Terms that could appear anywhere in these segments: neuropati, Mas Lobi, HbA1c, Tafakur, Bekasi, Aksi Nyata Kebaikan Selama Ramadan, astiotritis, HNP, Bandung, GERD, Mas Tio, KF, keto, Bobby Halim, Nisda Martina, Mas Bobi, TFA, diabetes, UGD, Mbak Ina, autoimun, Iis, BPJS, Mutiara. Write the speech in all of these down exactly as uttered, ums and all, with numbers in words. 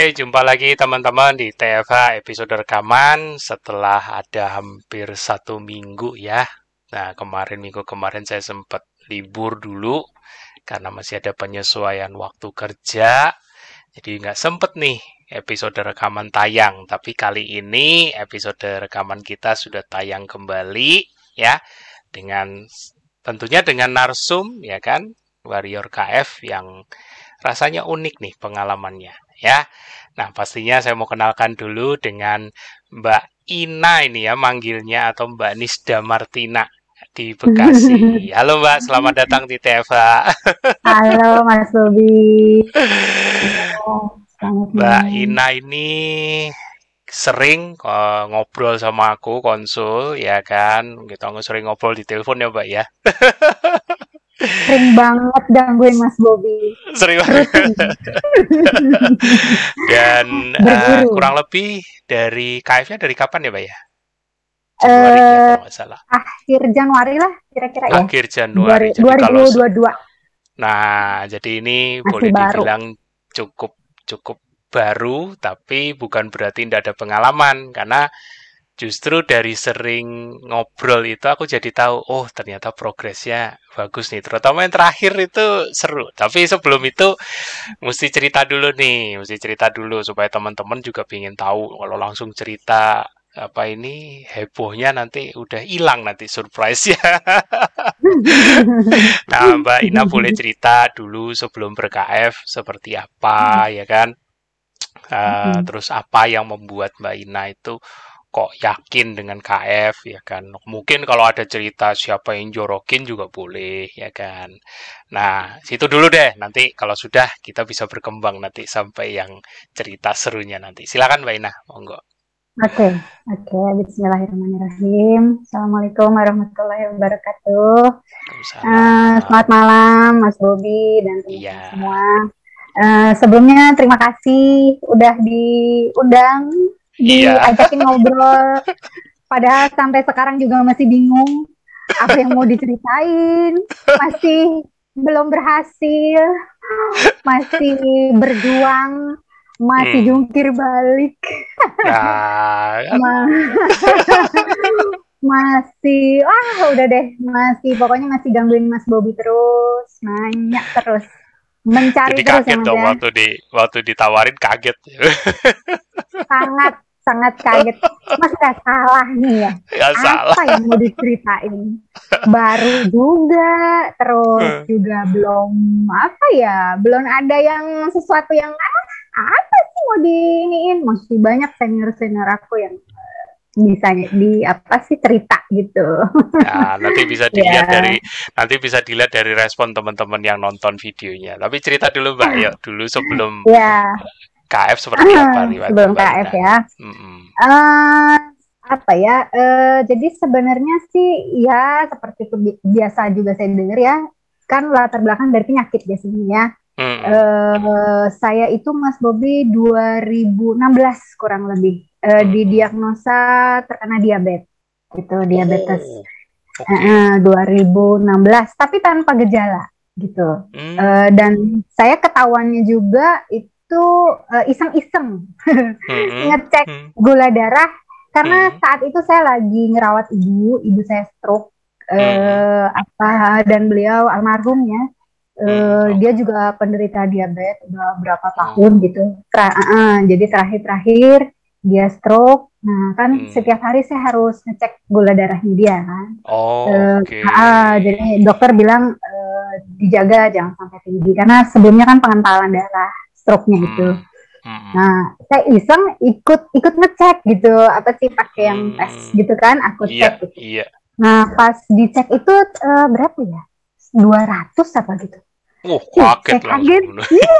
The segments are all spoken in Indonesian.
Oke, jumpa lagi teman-teman di T F A episode rekaman setelah ada hampir satu minggu ya. Nah, kemarin minggu kemarin saya sempat libur dulu karena masih ada penyesuaian waktu kerja. Jadi nggak sempet nih episode rekaman tayang. Tapi kali ini episode rekaman kita sudah tayang kembali ya. Dengan tentunya dengan narsum ya kan, warrior K F yang rasanya unik nih pengalamannya. Ya, nah pastinya saya mau kenalkan dulu dengan Mbak Ina ini ya manggilnya, atau Mbak Nisda Martina di Bekasi. Halo Mbak, selamat datang di T F A. Halo Mas Lobi. Mbak Ina ini sering uh, ngobrol sama aku, konsul ya kan, kita sering ngobrol di telepon ya Mbak ya. Sering banget gangguin Mas Bobi. Sering banget. Dan uh, kurang lebih dari K F-nya dari kapan ya, Mbak ya? Januari uh, ya kalau nggak salah. Akhir Januari lah kira-kira ya. Akhir Januari. dua ribu dua puluh dua. Nah, jadi ini masih boleh baru. Dibilang cukup cukup baru, tapi bukan berarti tidak ada pengalaman, karena justru dari sering ngobrol itu aku jadi tahu, oh ternyata progresnya bagus nih. Terutama yang terakhir itu seru. Tapi sebelum itu mesti cerita dulu nih, mesti cerita dulu supaya teman-teman juga pingin tahu. Kalau langsung cerita apa ini hebohnya nanti udah hilang nanti surprise ya. Nah Mbak Ina boleh cerita dulu sebelum ber-K F seperti apa ya kan? Uh, terus apa yang membuat Mbak Ina itu kok yakin dengan K F ya kan? Mungkin kalau ada cerita siapa yang jorokin juga boleh ya kan. Nah situ dulu deh, nanti kalau sudah kita bisa berkembang nanti sampai yang cerita serunya nanti. Silakan Mbak Ina, monggo. Oke, oke. Bismillahirrahmanirrahim. Assalamualaikum warahmatullahi wabarakatuh. Uh, selamat malam Mas Bobi dan teman-teman ya. Semua. Uh, sebelumnya terima kasih udah diundang. Diajakin ngobrol, padahal sampai sekarang juga masih bingung apa yang mau diceritain, masih belum berhasil, masih berjuang, masih hmm. jungkir balik, nah, masih wah udah deh, masih pokoknya masih gangguin Mas Bobi terus, nanya terus, mencari. Jadi terus. Jadi kaget dong waktu di waktu ditawarin kaget. Sangat. sangat kaget, mas gak salah nih ya, gak apa salah. Yang mau diceritain, baru juga, terus hmm. juga belum apa ya, belum ada yang sesuatu yang ah, apa sih mau diiniin, masih banyak senior-senior aku yang bisa di apa sih cerita gitu. Ya, nanti bisa dilihat yeah. dari nanti bisa dilihat dari respon teman-teman yang nonton videonya. Tapi cerita dulu Mbak, yuk dulu sebelum. Yeah. K F seperti apa nih? Sebelum K F nah. ya. Mm-hmm. Uh, apa ya? Uh, jadi sebenarnya sih ya seperti biasa juga saya dengar ya. Kan latar belakang dari penyakit biasanya ya. Mm-hmm. Uh, saya itu Mas Bobi dua ribu enam belas kurang lebih. Uh, mm-hmm. Didiagnosa terkena diabetes. Gitu, diabetes. Mm-hmm. Uh, dua ribu enam belas tapi tanpa gejala gitu. Mm-hmm. Uh, dan saya ketahuannya juga itu itu uh, iseng-iseng mm-hmm. ngecek gula darah karena mm-hmm. saat itu saya lagi ngerawat ibu, ibu saya stroke uh, mm-hmm. apa dan beliau almarhum ya, uh, mm-hmm. dia juga penderita diabetes udah berapa tahun mm-hmm. gitu. Tra- uh, jadi terakhir-terakhir dia stroke, nah kan mm-hmm. setiap hari saya harus ngecek gula darahnya dia kan. Oh, uh, okay. uh, jadi dokter bilang uh, dijaga jangan sampai tinggi karena sebelumnya kan pengentalan darah. Stroke-nya itu. Mm-hmm. Nah, saya iseng ikut ikut ngecek gitu, apa sih pakai yang tes gitu kan? Aku cek. Yeah, gitu. Yeah. Nah, pas dicek itu uh, berapa ya? dua ratus apa gitu. Oh, kaget lah. Kaget. Iya.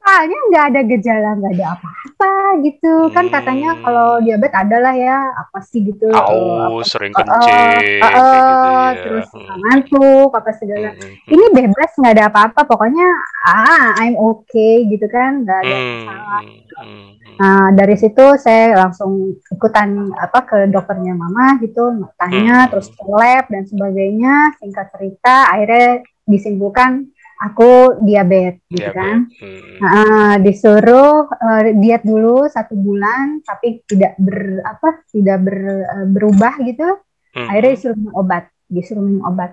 Soalnya nggak ada gejala, nggak ada apa-apa gitu. Mm. Kan katanya kalau diabetes adalah ya apa sih gitu. Oh, sering kencing. Uh, uh, uh, gitu, ya. Terus ngantuk, apa segala. Mm. Ini bebas, nggak ada apa-apa. Pokoknya ah, I'm okay gitu kan, nggak ada masalah. Mm. Nah, dari situ saya langsung ikutan apa ke dokternya mama gitu, tanya, mm. terus ke lab dan sebagainya. Singkat cerita, akhirnya disimpulkan aku diabetes, diabetes. Gitu kan. Hmm. Nah, disuruh uh, diet dulu satu bulan, tapi tidak ber apa, tidak ber, uh, berubah gitu. Hmm. Akhirnya disuruh minum obat, disuruh minum obat.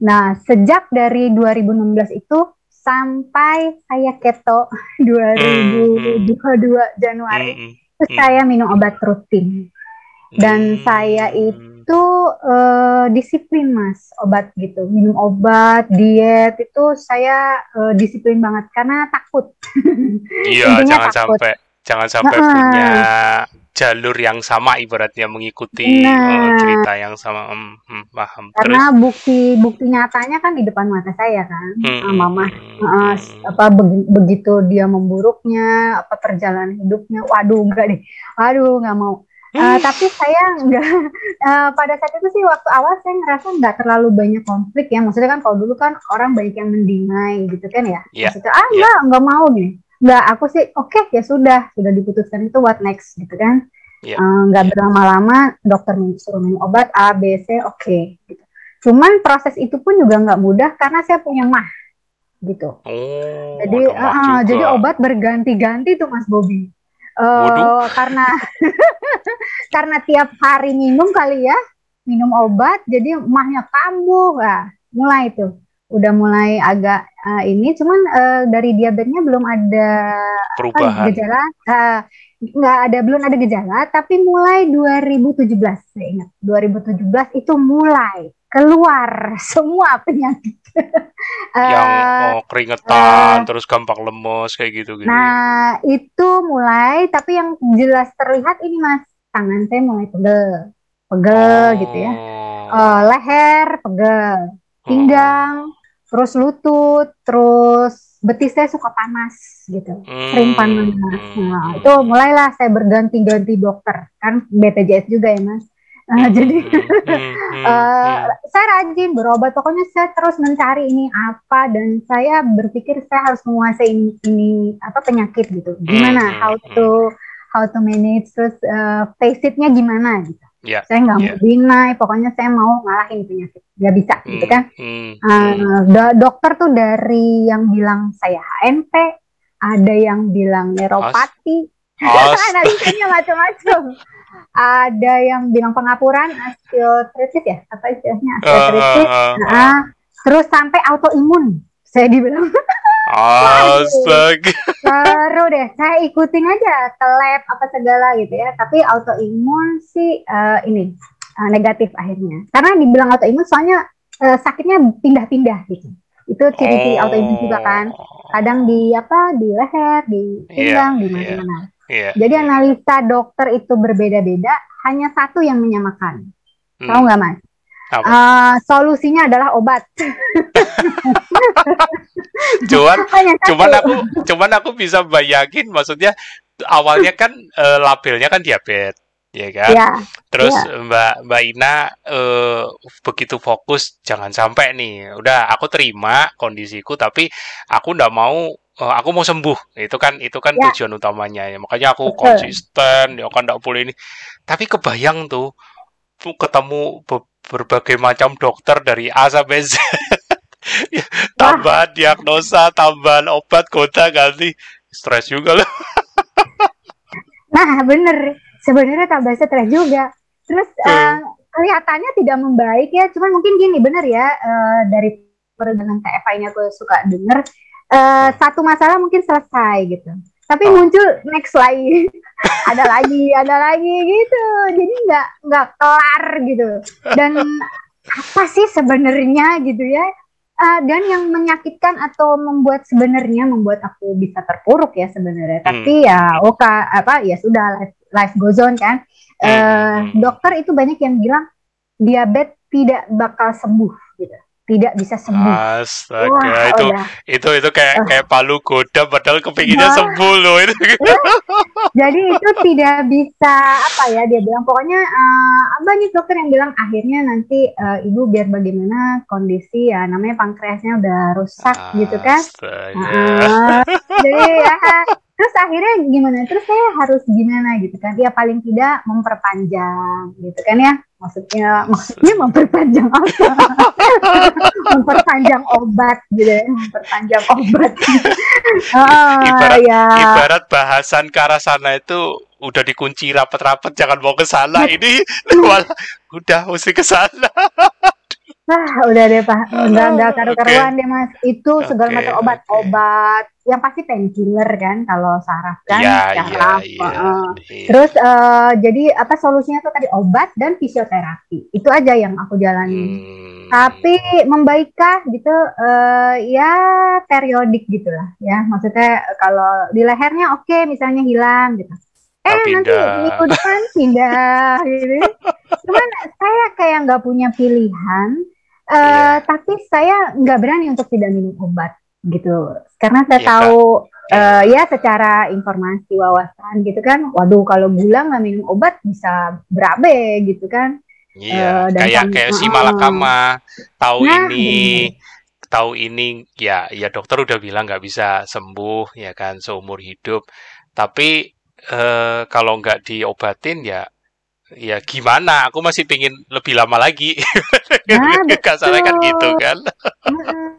Nah, sejak dari dua ribu enam belas itu sampai saya keto dua ribu dua puluh dua Januari, hmm. terus saya minum obat rutin. Dan hmm. saya itu uh, disiplin mas, obat gitu, minum obat, diet itu saya uh, disiplin banget karena takut. Iya, jangan takut. sampai, jangan sampai nah, punya jalur yang sama ibaratnya mengikuti nah, uh, cerita yang sama, hmm, hmm, paham. Karena terus? bukti bukti nyatanya kan di depan mata saya kan, hmm. uh, mama uh, apa be- begitu dia memburuknya, apa perjalanan hidupnya, waduh enggak deh, waduh nggak mau. Uh, tapi saya nggak, uh, pada saat itu sih waktu awal saya ngerasa nggak terlalu banyak konflik ya, maksudnya kan kalau dulu kan orang banyak yang mendingai gitu kan ya, yeah. maksudnya ah nggak yeah. nggak mau nih, nggak aku sih oke okay, ya sudah sudah diputuskan itu what next gitu kan, yeah. uh, nggak yeah. berlama-lama dokter suruh minum obat A B C oke, okay, gitu. Cuman proses itu pun juga nggak mudah karena saya punya mah gitu, oh, jadi uh, jadi obat berganti-ganti tuh Mas Bobi. Uh, karena karena tiap hari minum kali ya, minum obat jadi mahnya kambuh, nah, mulai tuh udah mulai agak uh, ini cuman uh, dari diabetesnya belum ada perubahan, uh, gejala uh, nggak ada belum ada gejala tapi mulai dua ribu tujuh belas saya ingat dua ribu tujuh belas itu mulai keluar semua penyakit yang oh, keringetan uh, terus gampang lemes kayak gitu gitu. Nah itu mulai tapi yang jelas terlihat ini mas tangan saya mulai pegel, pegel oh. gitu ya, uh, leher pegel, pinggang, oh. terus lutut, terus betis saya suka panas gitu, sering panas. Nah, itu mulailah saya berganti-ganti dokter kan B P J S juga ya mas. Nah, jadi uh, saya rajin berobat, pokoknya saya terus mencari ini apa dan saya berpikir saya harus menguasai ini, ini apa penyakit gitu. Gimana how to how to manage terus uh, face it-nya gimana gitu. Yeah, saya nggak yeah. mau deny, pokoknya saya mau ngalahin penyakit, nggak bisa gitu kan. Uh, do- dokter tuh dari yang bilang saya H N P, ada yang bilang neuropati. Analisanya macam-macam. Ada yang bilang pengapuran, astiotritis ya, apa istilahnya astiotritis. Uh, uh, uh, uh. Nah, terus sampai autoimun, saya dibilang. Astaga. Seru deh, saya ikutin aja ke lab apa segala gitu ya. Tapi autoimun sih uh, ini uh, negatif akhirnya. Karena dibilang autoimun, soalnya uh, sakitnya pindah-pindah gitu. Itu ciri-ciri oh. autoimun juga kan. Kadang di apa, di leher, di pinggang, yeah, di mana-mana. Yeah. Yeah, Jadi yeah. analisa dokter itu berbeda-beda, hanya satu yang menyamakan. Hmm. Tahu nggak mas? Uh, solusinya adalah obat. cuman, cuman aku, cuman aku bisa bayangin, maksudnya awalnya kan uh, labelnya kan diabetes, ya kan? Yeah, Terus yeah. Mbak Mbak Ina uh, begitu fokus, jangan sampai nih, udah aku terima kondisiku, tapi aku nggak mau. Oh, aku mau sembuh, itu kan itu kan ya. tujuan utamanya ya. Makanya aku Betul. konsisten, ya kan nggak boleh ini. Tapi kebayang tuh, ketemu be- berbagai macam dokter dari A sampai Z, tambahan diagnosa, tambahan obat, kota ganti, stres juga loh. Nah bener, sebenarnya tambah stres juga. Terus hmm. uh, kelihatannya tidak membaik ya, cuman mungkin gini bener ya uh, dari perjalanan T F A ini aku suka denger. Uh, satu masalah mungkin selesai gitu, tapi oh. muncul next lagi, ada lagi, ada lagi gitu, jadi nggak nggak kelar gitu. Dan apa sih sebenarnya gitu ya? Uh, dan yang menyakitkan atau membuat sebenarnya membuat aku bisa terpuruk ya sebenarnya. Hmm. Tapi ya oke okay, apa ya sudah life, life goes on kan. Uh, dokter itu banyak yang bilang diabetes tidak bakal sembuh gitu. Tidak bisa sembuh. Astaga, Wah, itu, oh, itu itu kayak oh. kayak palu kuda, padahal kepinginnya oh. sembuh loh. Itu. Jadi itu tidak bisa apa ya dia bilang. Pokoknya uh, banyak dokter yang bilang akhirnya nanti uh, ibu biar bagaimana kondisi ya namanya pankreasnya udah rusak Astaga. gitu kan. Uh, jadi ya terus akhirnya gimana? Terus saya harus gimana gitu kan? Ya paling tidak memperpanjang gitu kan ya. maksudnya maksudnya memperpanjang apa? memperpanjang obat gitu ya, memperpanjang obat. Ah, ibarat, ya. ibarat bahasan ke arah sana itu udah dikunci rapat-rapat, jangan mau ke sana. Ini malah, udah mesti ke sana. Ah, udah deh Pak, enggak enggak karu-karuan okay. deh Mas. Itu segala okay, macam obat-obat, okay. yang pasti painkiller kan kalau saraf kan, yeah, yang yeah, apa. Yeah, uh. yeah. Terus uh, jadi apa solusinya tuh tadi obat dan fisioterapi. Itu aja yang aku jalani. Hmm. Tapi membaikkah gitu uh, ya periodik gitulah ya. Maksudnya kalau di lehernya oke okay, misalnya hilang gitu. Eh oh, nanti minggu depan pindah gitu. Cuman saya kayak nggak punya pilihan. Uh, yeah. Tapi saya nggak berani untuk tidak minum obat gitu, karena saya yeah, tahu yeah. Uh, ya secara informasi wawasan gitu kan. Waduh, kalau gula nggak minum obat bisa berabe gitu kan. Iya. Yeah. Uh, kayak kan, kayak uh, si Malakama tahu nah, ini, gitu. tahu ini. Ya, ya dokter udah bilang nggak bisa sembuh ya kan seumur hidup. Tapi uh, kalau nggak diobatin ya. Ya gimana? Aku masih pingin lebih lama lagi. Nah, kasarnya kan gitu kan. Nah,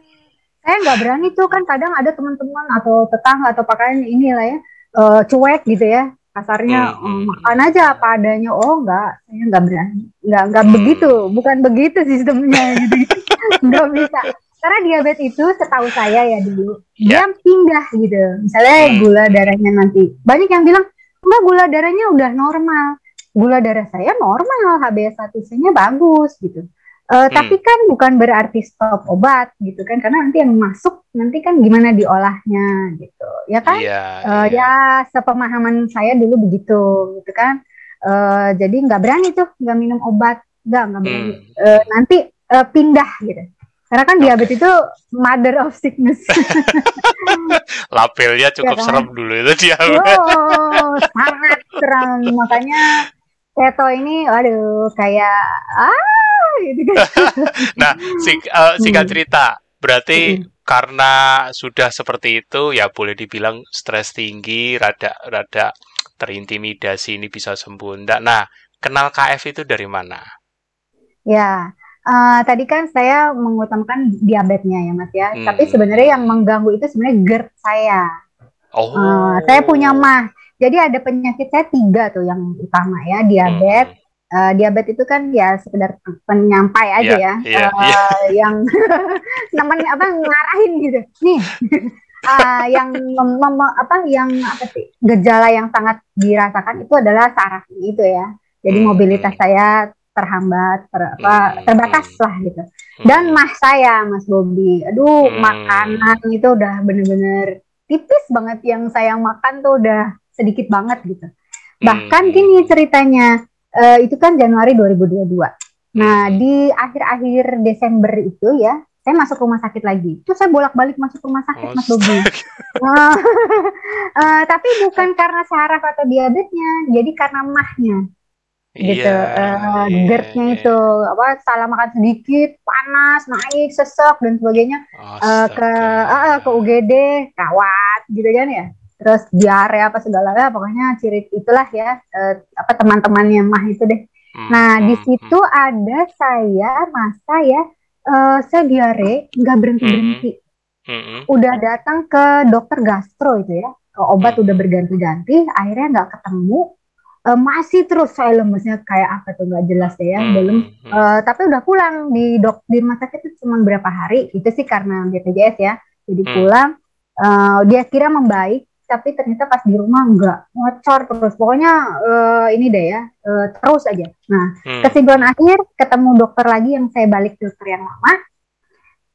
saya nggak berani tuh kan, kadang ada teman-teman atau tetangga atau pakaian inilah ya uh, cuek gitu ya kasarnya, hmm. makan aja apa adanya. Oh nggak, saya nggak berani, nggak nggak hmm. begitu, bukan begitu sistemnya gitu. Nggak bisa. Karena diabetes itu setahu saya ya dulu yeah. dia pindah gitu. Misalnya hmm. gula darahnya nanti banyak yang bilang enggak, gula darahnya udah normal. Gula darah saya normal, H b A satu C-nya bagus gitu. Uh, hmm. Tapi kan bukan berarti stop obat gitu kan, karena nanti yang masuk nanti kan gimana diolahnya gitu, ya kan? Yeah, uh, yeah. Ya sepemahaman saya dulu begitu gitu kan. Uh, jadi nggak berani tuh nggak minum obat, nggak nggak berani. Hmm. Uh, nanti uh, pindah gitu. Karena kan diabetes okay. itu mother of sickness. Lapelnya cukup ya kan? Serem dulu itu diabetes. Oh, sangat serem. Makanya keto ini, waduh, kayak ah, gitu kan. Nah, sing, uh, singkat cerita, berarti hmm. karena sudah seperti itu, ya boleh dibilang stres tinggi, rada, rada terintimidasi ini bisa sembuh enggak. Nah, kenal K F itu dari mana? Ya. Uh, tadi kan saya mengutamakan diabetesnya ya Mas ya, hmm. tapi sebenarnya yang mengganggu itu sebenarnya GERD saya. Oh. Uh, saya punya mah. Jadi ada penyakit saya tiga tuh yang utama ya, diabetes. Hmm. Uh, diabetes itu kan ya sekedar penyampai aja yeah, ya, yeah, uh, yeah. yang teman apa ngarahin gitu. Nih, uh, yang mem- mem- apa yang apa sih gejala yang sangat dirasakan itu adalah saraf itu ya. Jadi hmm. mobilitas saya terhambat, ter, apa, terbatas lah gitu. Dan mah saya, Mas Bobi, aduh, hmm. makanan itu udah bener-bener tipis banget yang saya makan tuh udah sedikit banget gitu. Bahkan hmm. gini ceritanya, uh, itu kan Januari dua ribu dua puluh dua. Nah, di akhir-akhir Desember itu ya, saya masuk rumah sakit lagi. Terus saya bolak-balik masuk rumah sakit, oh, Mas Bobi. uh, uh, tapi bukan karena saraf atau diabetesnya, jadi karena mahnya. Gitu, yeah, uh, GERD-nya yeah, itu yeah. apa salah makan sedikit, panas, naik, sesek dan sebagainya, oh, uh, ke uh, ke U G D, kawat gitu kan ya. Terus diare apa segala, pokoknya ciri itulah ya, uh, apa teman-temannya mah itu deh. Mm-hmm. Nah, di situ ada saya masa ya, uh, saya diare nggak berhenti-berhenti. Mm-hmm. Udah datang ke dokter gastro itu ya, ke obat mm-hmm. udah berganti-ganti, akhirnya nggak ketemu. Uh, masih terus saya lemesnya kayak apa tuh nggak jelas ya, hmm, belum uh, tapi udah pulang di dok di rumah sakit itu cuma berapa hari, itu sih karena B P J S ya, jadi hmm. pulang uh, dia kira membaik, tapi ternyata pas di rumah enggak, ngocor terus pokoknya uh, ini deh ya uh, terus aja. Nah hmm. kesimpulan akhir ketemu dokter lagi yang saya balik dokter yang lama,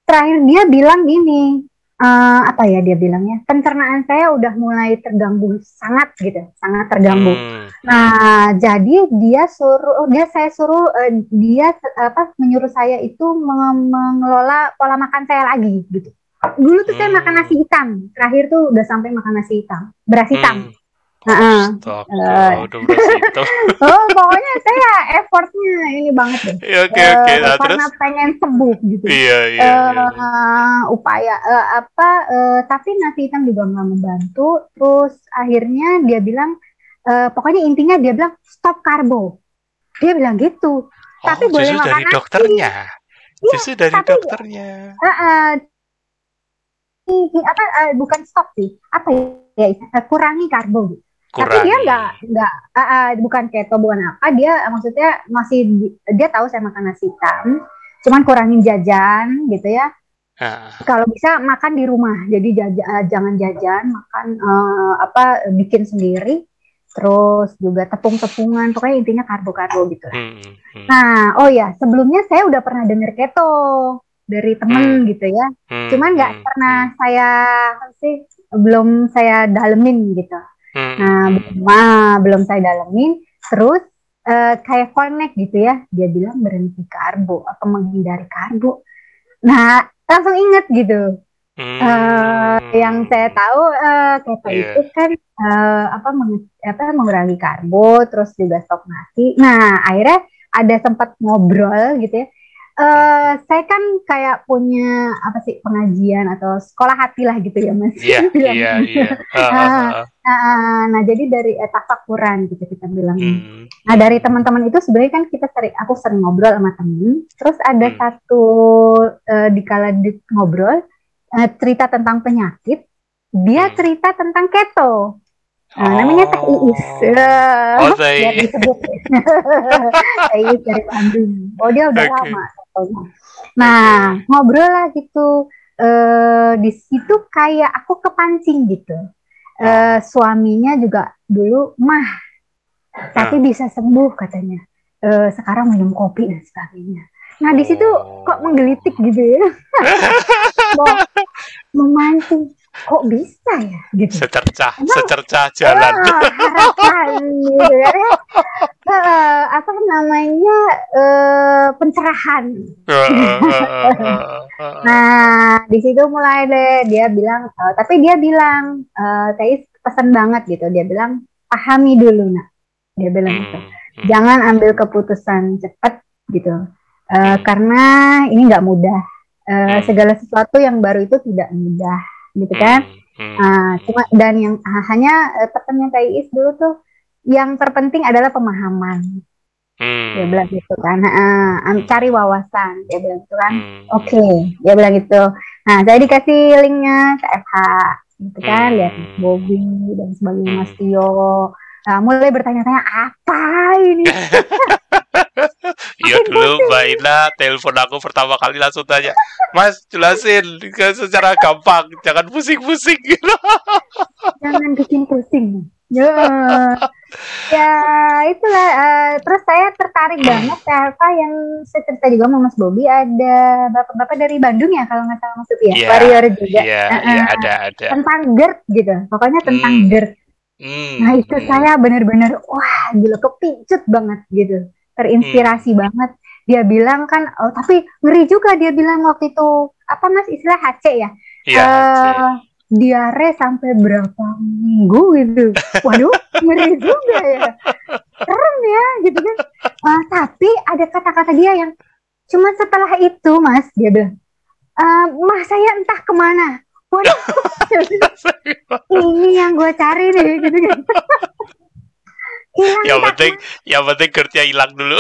terakhir dia bilang gini. Uh, apa ya dia bilangnya, pencernaan saya udah mulai terganggu sangat gitu, sangat terganggu. Hmm. Nah jadi dia suruh dia saya suruh uh, dia apa menyuruh saya itu meng- mengelola pola makan saya lagi gitu. Dulu tuh hmm. saya makan nasi hitam, terakhir tuh udah sampai makan nasi hitam, beras hitam. Hmm. Uh-uh. Stop, uh. Oh, pokoknya saya effortnya ini banget deh. Oke okay, oke. Okay. Uh, nah, karena terus? Pengen sembuh gitu. Iya iya. Uh, iya. Uh, upaya uh, apa? Uh, tapi nasi hitam juga nggak membantu. Terus akhirnya dia bilang, uh, pokoknya intinya dia bilang stop karbo. Dia bilang gitu. Oh, tapi boleh makan dari nasi. Dokternya. Iya, justru dari tapi, dokternya. Uh, uh, apa uh, bukan stop sih? Apa ya? Uh, kurangi karbo. Gitu. Kurangi. Tapi dia nggak nggak uh, uh, bukan keto bukan apa? Dia uh, maksudnya masih dia tahu saya makan nasi hitam. Cuman kurangin jajan gitu ya. Uh. Kalau bisa makan di rumah. Jadi jajan, uh, jangan jajan, makan uh, apa bikin sendiri. Terus juga tepung-tepungan, pokoknya intinya karbo-karbo gitu. Hmm, hmm. Nah, oh ya, sebelumnya saya udah pernah dengar keto dari temen hmm. gitu ya. Hmm, Cuman nggak hmm, pernah hmm. saya sih belum saya dalemin gitu. Hmm, nah, hmm. nah, belum saya dalemin. Terus uh, kayak connect gitu ya. Dia bilang berhenti karbo atau menghindari karbo. Nah, langsung inget gitu. Hmm. Uh, yang saya tahu uh, keto yeah. itu kan uh, apa, menge- apa mengurangi karbo, terus juga stok nasi. Nah akhirnya ada sempat ngobrol gitu ya. Uh, saya kan kayak punya apa sih pengajian atau sekolah hati lah gitu ya mas. Iya iya iya. Nah jadi dari eh, tafakuran gitu kita bilang. Hmm. Nah dari teman-teman itu sebenarnya kan kita sering, aku sering ngobrol sama temen. Terus ada hmm. satu uh, dikala di, ngobrol. Uh, cerita tentang penyakit, dia hmm. cerita tentang keto. Uh, oh. Namanya Teh Iis. Uh, oh, saya disebut. Teh Iis dari Bandung. Oh, dia udah okay. lama. Nah, okay. ngobrol lah gitu. Uh, di situ kayak aku kepancing gitu. Uh, suaminya juga dulu mah, tapi bisa sembuh katanya. Uh, sekarang minum kopi dan sebagainya. Nah di situ oh. kok menggelitik gitu ya, mau memancing kok bisa ya gitu. Secercah, nah, secercah jalan. Uh, harapan gitu ya. Uh, apa namanya uh, pencerahan. Uh, uh, uh, uh, uh. Nah di situ mulai deh dia bilang, uh, tapi dia bilang, uh, Thais pesan banget gitu. Dia bilang pahami dulu nak. Dia bilang gitu, hmm. jangan ambil keputusan cepat gitu. Uh, hmm. Karena ini nggak mudah, uh, hmm. segala sesuatu yang baru itu tidak mudah, gitu kan? Hmm. Hmm. Uh, cuma dan yang uh, hanya uh, tekannya Iis dulu tuh, yang terpenting adalah pemahaman. Hmm. Dia bilang gitu kan, uh, cari wawasan, dia bilang gitu kan. Hmm. Oke, okay. dia bilang gitu. Nah, saya dikasih linknya T F A, gitu kan? Lihat Bobby dan sebagainya, Mas Tio. Nah, mulai bertanya-tanya apa ini? Iya dulu Mbak Ina telepon aku pertama kali langsung tanya, Mas jelasin secara gampang, jangan pusing-pusing. Jangan bikin pusing. Ya, ya itulah. Uh, terus saya tertarik banget apa yang saya cerita juga sama Mas Bobi, ada bapak-bapak dari Bandung ya kalau nggak salah Mas Lobi ya, yeah, warrior juga. Iya yeah, uh, yeah, ada ada. Tentang GERD gitu, pokoknya tentang hmm. GERD. Hmm, nah itu hmm. saya benar-benar wah gila kepincut banget gitu, terinspirasi hmm. banget. Dia bilang kan, oh tapi ngeri juga dia bilang waktu itu apa mas istilah H C ya, ya uh, H C. Diare sampai berapa minggu gitu. Waduh ngeri juga ya, serem ya gitu kan. Uh, tapi ada kata-kata dia yang cuma setelah itu mas dia bilang, uh, mas saya entah kemana. Waduh, ini yang gue cari nih, gitu kan? Yang penting, yang penting GERD-nya hilang dulu.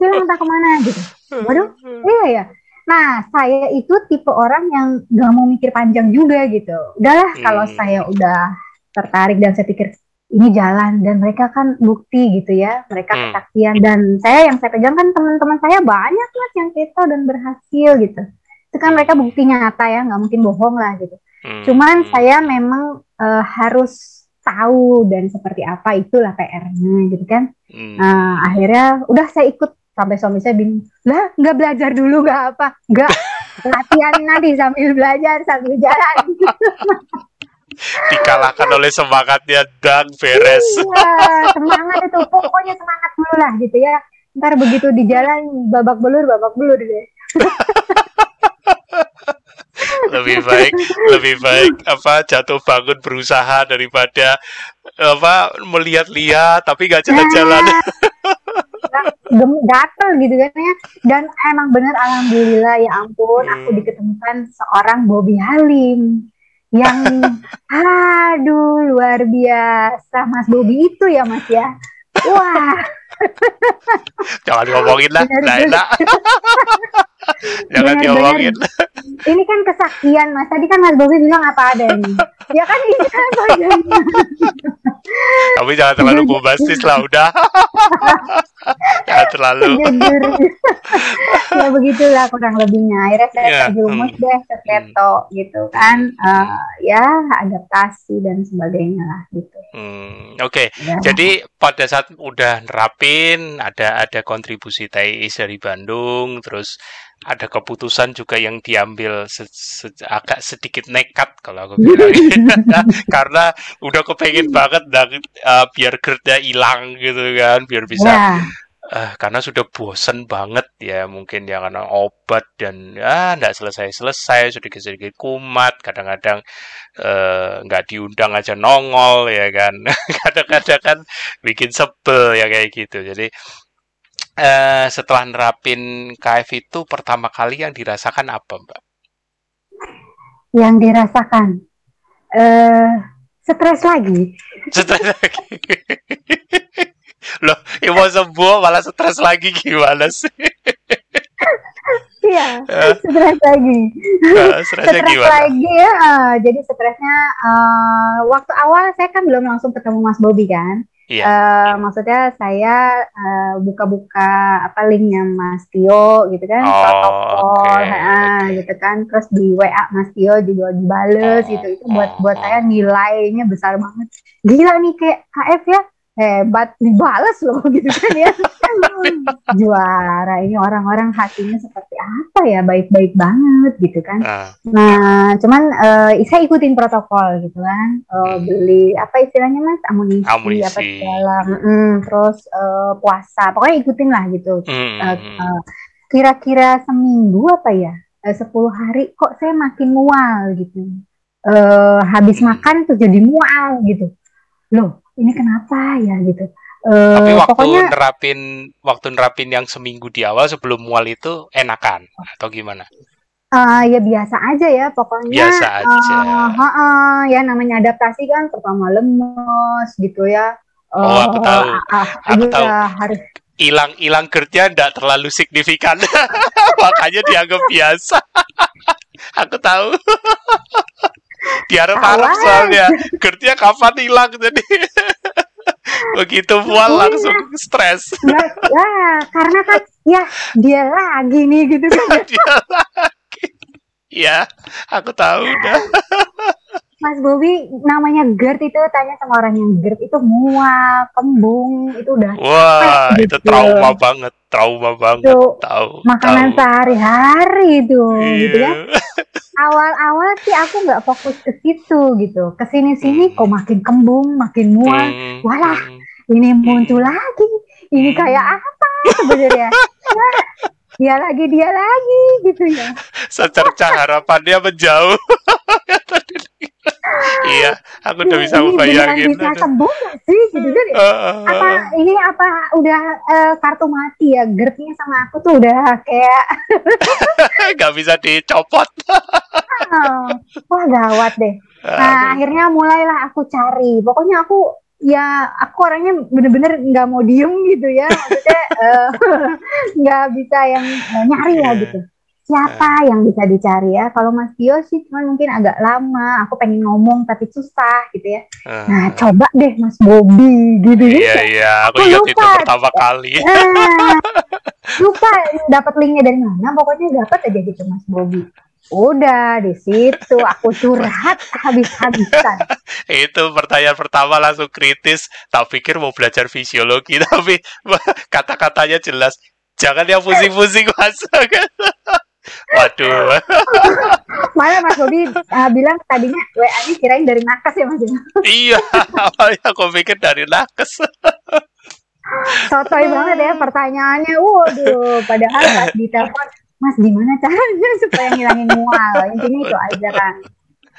Hilang entah kemana gitu. Waduh, iya ya. Nah, saya itu tipe orang yang nggak mau mikir panjang juga gitu. Udahlah, hmm. kalau saya udah tertarik dan saya pikir ini jalan dan mereka kan bukti gitu ya, mereka kesaksian hmm. dan saya yang saya pegang kan teman-teman saya banyak mas yang keto dan berhasil gitu. Itu kan mereka bukti nyata ya, nggak mungkin bohong lah gitu. Hmm. Cuman saya memang uh, harus tahu dan seperti apa itulah P R-nya gitu kan. Hmm. Uh, akhirnya udah saya ikut sampai suami saya bingung. Lah nggak belajar dulu nggak apa? Nggak latihan nanti sambil belajar sambil jalan. Dikalahkan oleh semangatnya dang beres. Iya, semangat itu pokoknya semangat dulu lah gitu ya. Ntar begitu di jalan babak belur babak belur deh. lebih baik lebih baik apa jatuh bangun berusaha daripada apa melihat-lihat tapi nggak jalan-jalan gatel gitu kan ya. Dan emang bener alhamdulillah ya ampun hmm. aku diketemukan seorang Bobby Halim yang aduh luar biasa Mas Bobby itu ya mas ya wah Jangan diomongin lah, Mbak Ina. Jangan bener, diomongin. Bener. Ini kan kesaksian, Mas. Tadi kan Mas Bobi bilang apa adanya. Ya kan ini kan apa adanya. Tapi jangan terlalu bombastis lah, udah. Jangan terlalu. Ya begitulah kurang lebihnya. Akhirnya saya yeah. terjumus hmm. deh ke keto hmm. gitu kan. Hmm. Uh, ya adaptasi dan sebagainya lah gitu. Hmm. Oke, okay. Ya. Jadi pada saat udah nerapin, ada ada kontribusi T I S dari Bandung, terus ada keputusan juga yang diambil se- se- agak sedikit nekat kalau aku bilang karena udah kepengen banget dan, uh, biar GERD-nya hilang gitu kan, biar bisa yeah. uh, karena sudah bosen banget ya mungkin ya karena obat dan ya nggak selesai-selesai, sedikit-sedikit kumat, kadang-kadang uh, nggak diundang aja nongol ya kan, kadang-kadang kan bikin sebel ya kayak gitu. Jadi Uh, setelah nerapin K F itu pertama kali yang dirasakan apa, Mbak? Yang dirasakan uh, stres lagi. Stres lagi. Loh, ibu sembuh malah stres lagi gimana sih? Iya, uh, stres lagi. Uh, stres lagi ya. Uh, jadi stresnya uh, waktu awal saya kan belum langsung ketemu Mas Bobi kan. Yeah. Uh, yeah. Maksudnya saya uh, buka-buka apa linknya Mas Tio gitu kan, oh, protokol, okay, nah, okay. gitu kan, terus di W A Mas Tio juga dibales oh, gitu, itu buat oh, buat oh. saya nilainya besar banget. Gila nih kayak K F ya, hebat dibales loh gitu kan ya. Juara ini, orang-orang hatinya seperti apa ya, baik-baik banget gitu kan. Uh. Nah cuman uh, saya ikutin protokol gitu kan, uh, hmm. beli apa istilahnya Mas, amunisi, amunisi. apa segala, mm, terus uh, puasa, pokoknya ikutin lah gitu. Hmm. Uh, uh, kira-kira seminggu apa ya, uh, sepuluh hari kok saya makin mual gitu, uh, habis hmm. makan tuh jadi mual gitu, loh ini kenapa ya gitu. Uh, Tapi waktu pokoknya, nerapin waktu nerapin yang seminggu di awal sebelum mual itu enakan atau gimana? Uh, ya biasa aja ya pokoknya. Biasa aja. Uh, uh, uh, ya namanya adaptasi kan, pertama lemes gitu ya. Uh, oh aku tahu. Uh, uh, aku gitu tahu. Ya, harus hilang-hilang kerja tidak terlalu signifikan, makanya dianggap biasa. Aku tahu. Diharap-harap soalnya GERD-nya kapan hilang jadi. Begitu mual iya. langsung stres. Ya, ya, karena kan ya dia lagi nih gitu kan. Dia lagi. Ya, aku tahu dah. Mas Bobi, namanya GERD itu, tanya sama orang yang GERD itu mual, kembung, itu udah. Wah, gitu. Itu trauma banget, trauma banget. Itu tahu. Makanan tahu. Sehari-hari itu, yeah. gitu ya. Awal-awal sih aku nggak fokus ke situ gitu, kesini-sini kok makin kembung, makin mual, walah ini muncul lagi, ini kayak apa sebenarnya? Wah, dia lagi dia lagi gitu ya. Secerca harapannya menjauh. Iya, aku udah bisa membayangin. Bisa sembuh nggak sih? Gitu kan? Apa ini apa udah uh, kartu mati ya? GERD-nya sama aku tuh udah kayak nggak bisa dicopot. Oh, wah gawat deh. Nah, akhirnya mulailah aku cari. Pokoknya aku ya aku orangnya bener-bener nggak mau diem gitu ya. Maksudnya nggak uh, bisa yang nyari ya gitu. Siapa uh. yang bisa dicari ya? Kalau Mas Tio sih cuman mungkin agak lama. Aku pengen ngomong tapi susah gitu ya. Uh. Nah coba deh Mas Bobi gitu. Iya iya. Aku ingat itu pertama kali. Uh, lupa dapat linknya dari mana? Pokoknya dapat aja gitu Mas Bobi. Udah di situ aku curhat habis-habisan. Itu pertanyaan pertama langsung kritis. Tak pikir mau belajar fisiologi tapi kata-katanya jelas. Jangan yang pusing-pusing masa kan. Waduh. Malah Mas Bobi uh, bilang tadinya W A-nya kirain dari nakes ya Mas. Iya, awalnya aku pikir dari nakes. Sotoy banget ya pertanyaannya. Waduh, padahal pas ditelepon, Mas gimana caranya supaya ngilangin mual? Intinya itu ajaran.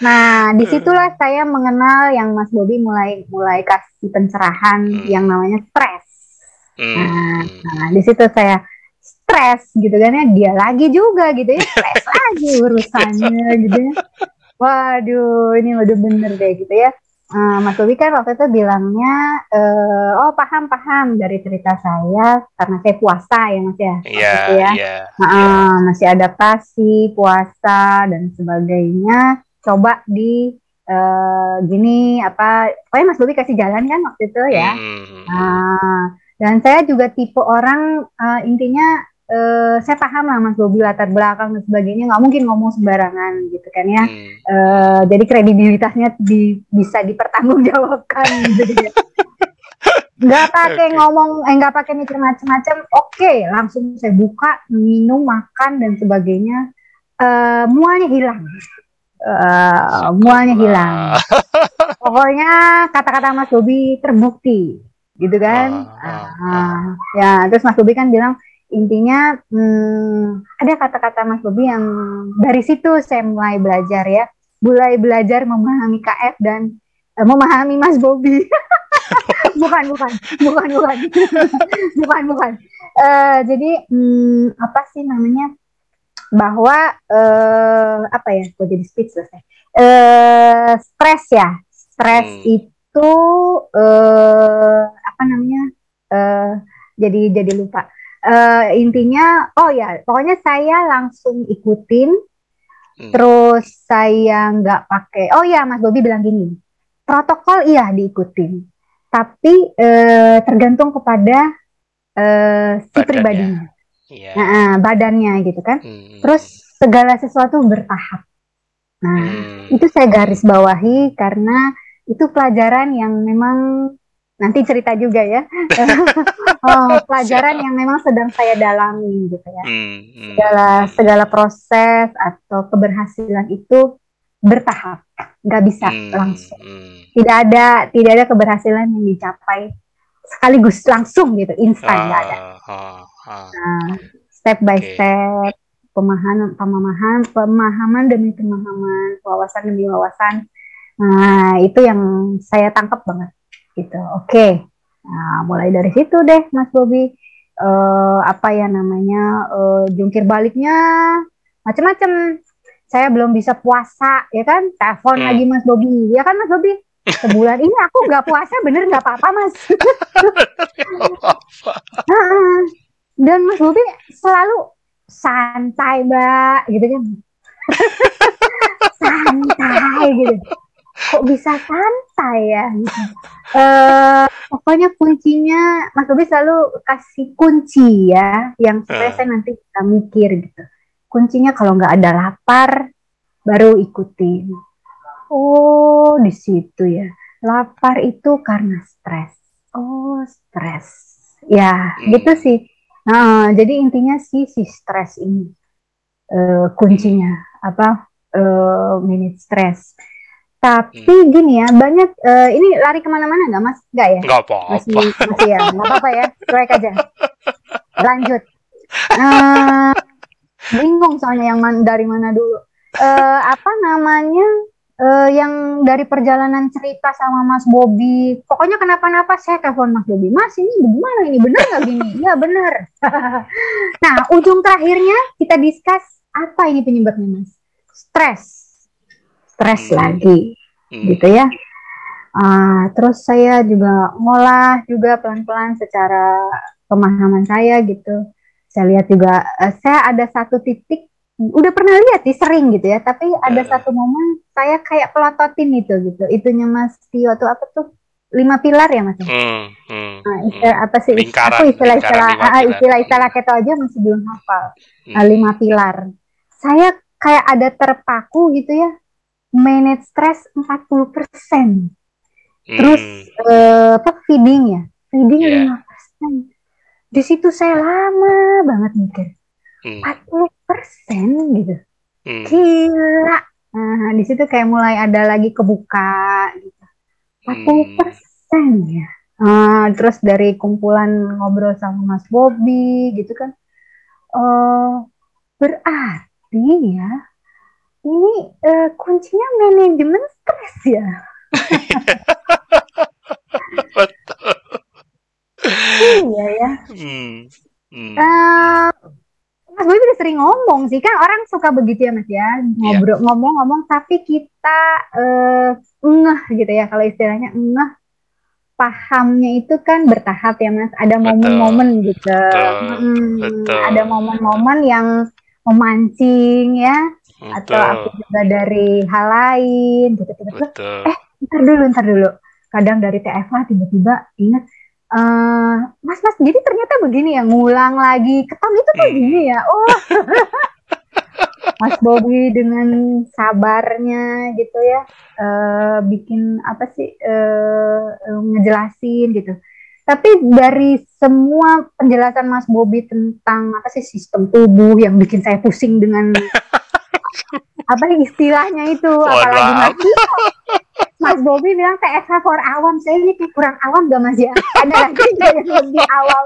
Nah, disitulah saya mengenal yang Mas Bobi mulai mulai kasih pencerahan hmm. yang namanya stres. Nah, hmm. nah di situ saya stres gitu kan ya, dia lagi juga gitu ya, stres lagi urusannya gitu ya. Waduh, ini udah bener deh gitu ya. uh, Mas Bobi kan waktu itu bilangnya uh, oh paham paham dari cerita saya karena saya puasa ya Mas ya, yeah, ya. Yeah, nah, yeah. masih adaptasi puasa dan sebagainya, coba di uh, gini apa, pokoknya Mas Bobi kasih jalan kan waktu itu ya. Mm. Uh, dan saya juga tipe orang uh, intinya Uh, saya paham lah Mas Bobi latar belakang dan sebagainya, nggak mungkin ngomong sembarangan gitu kan ya. Hmm. Uh, jadi kredibilitasnya di, bisa dipertanggungjawabkan gitu ya. Nggak pakai okay. ngomong, eh nggak pakai mikir macam-macam. Oke, okay, langsung saya buka, minum, makan dan sebagainya. Uh, muanya hilang, uh, muanya hilang. Pokoknya kata-kata Mas Bobi terbukti, gitu kan? Uh, uh, uh. Ya, terus Mas Bobi kan bilang, intinya hmm, ada kata-kata Mas Bobi yang dari situ saya mulai belajar ya, mulai belajar memahami K F dan uh, memahami Mas Bobi. bukan bukan bukan bukan bukan bukan. Uh, jadi hmm, apa sih namanya, bahwa uh, apa ya, kok jadi speechless ya. Uh, stres ya, stres hmm. itu uh, apa namanya? Uh, jadi jadi lupa. Uh, intinya, oh ya, pokoknya saya langsung ikutin, hmm. terus saya nggak pakai. Oh ya, Mas Bobi bilang gini, protokol iya diikutin, tapi uh, tergantung kepada uh, si badannya. pribadinya, yeah. nah, uh, badannya gitu kan. Hmm. Terus segala sesuatu bertahap. Nah, hmm. itu saya garis bawahi karena itu pelajaran yang memang nanti cerita juga ya. oh, pelajaran yang memang sedang saya dalami gitu ya. Segala segala proses atau keberhasilan itu bertahap, nggak bisa langsung. Tidak ada tidak ada keberhasilan yang dicapai sekaligus langsung gitu, instan, nggak ada. Nah, step by step, pemahaman pemahaman pemahaman demi pemahaman, wawasan demi wawasan. Nah, itu yang saya tangkap banget. Gitu, oke. Okay. Nah, mulai dari situ deh, Mas Bobi. Uh, apa ya namanya, uh, jungkir baliknya macam-macam. Saya belum bisa puasa, ya kan? Telepon hmm. lagi Mas Bobi, ya kan Mas Bobi? Sebulan ini aku nggak puasa, bener nggak apa-apa Mas. uh, dan Mas Bobi selalu santai Mbak, gitu kan? santai gitu. Kok bisa santai ya? Uh, pokoknya kuncinya Mas Bobi selalu kasih kunci ya, yang supaya uh. saya nanti bisa mikir gitu. Kuncinya kalau nggak ada lapar, baru ikutin. Oh, di situ ya. Lapar itu karena stres. Oh, stres. Ya, hmm. gitu sih. Nah, jadi intinya sih si stres ini uh, kuncinya apa? Uh, manage stres. Tapi hmm. gini ya, banyak, uh, ini lari kemana-mana nggak Mas? Nggak ya? Nggak apa-apa. Masih, masih ya, nggak apa-apa ya, cuek aja. Lanjut. Uh, bingung soalnya yang man, dari mana dulu. Uh, apa namanya, uh, yang dari perjalanan cerita sama Mas Bobi, pokoknya kenapa-napa saya telepon Mas Bobi, Mas ini gimana ini, benar nggak gini? Ya benar. Nah, ujung terakhirnya kita discuss, apa ini penyebabnya Mas? Stres. Stres hmm. lagi, hmm. gitu ya. Uh, terus saya juga ngolah juga pelan-pelan secara pemahaman saya gitu. Saya lihat juga, uh, saya ada satu titik, udah pernah lihat sih sering gitu ya. Tapi ada uh. satu momen saya kayak pelototin itu gitu. Itunya Mas Tio tuh apa tuh? Lima pilar ya Mas? Hmm, hmm, nah, istilah, hmm. apa sih? Lingkaran, aku istilah-istilah, istilah, istilah-istilah keto aja masih belum hafal. Hmm. Uh, lima pilar. Saya kayak ada terpaku gitu ya. Manage stress empat puluh persen. Terus hmm. eh, apa feeding ya? Feeding yeah. lima persen. Di situ saya lama banget mikir. Hmm. empat puluh persen gitu. Hmm. Gila. Nah, di situ kayak mulai ada lagi kebuka gitu. empat puluh persen hmm. ya. Nah, terus dari kumpulan ngobrol sama Mas Bobi gitu kan. Uh, berarti ya ini uh, kuncinya manajemen stres ya. Betul. Iya ya. Hmm. Hmm. Uh, Mas Bobi udah sering ngomong sih kan, orang suka begitu ya Mas ya, ngobrol yeah. ngomong-ngomong, tapi kita uh, ngeh gitu ya, kalau istilahnya ngeh pahamnya itu kan bertahap ya Mas, ada momen-momen gitu, betul, hmm, betul, ada momen-momen yang memancing ya, betul, atau aku juga dari hal lain gitu-gitu, eh ntar dulu, ntar dulu, kadang dari T F A tiba-tiba ingat, Uh, mas mas jadi ternyata begini ya, ngulang lagi ketam itu tuh gini ya, oh Mas Bobi dengan sabarnya gitu ya, uh, bikin apa sih uh, ngejelasin gitu. Tapi dari semua penjelasan Mas Bobi tentang apa sih sistem tubuh yang bikin saya pusing dengan apa istilahnya itu, oh, apalagi Mas Tio, Mas Bobi bilang T F A for awam, saya ini kayak kurang awam gak Mas ya? Ada lagi yang lebih awam.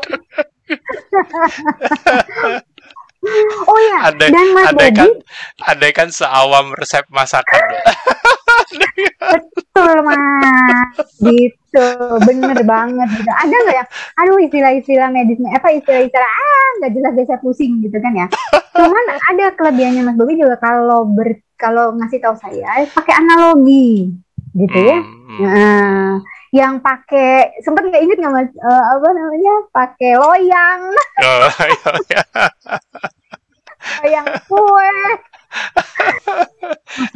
Oh ya, andai, dan Mas andai Bobi kan, andai kan seawam resep masakan. Betul Mas, gitu, bener banget gitu. Ada nggak ya? Aduh istilah-istilah medisnya, apa istilah-istilah ah nggak jelas biasa pusing gitu kan ya. Cuman ada kelebihannya Mas Bobi juga kalau ber, kalau ngasih tahu saya pakai analogi gitu ya. Hmm. Nah, yang pakai sempat nggak inget nggak Mas? Uh, apa namanya? Pakai loyang. Oh, ya. Loyang kue.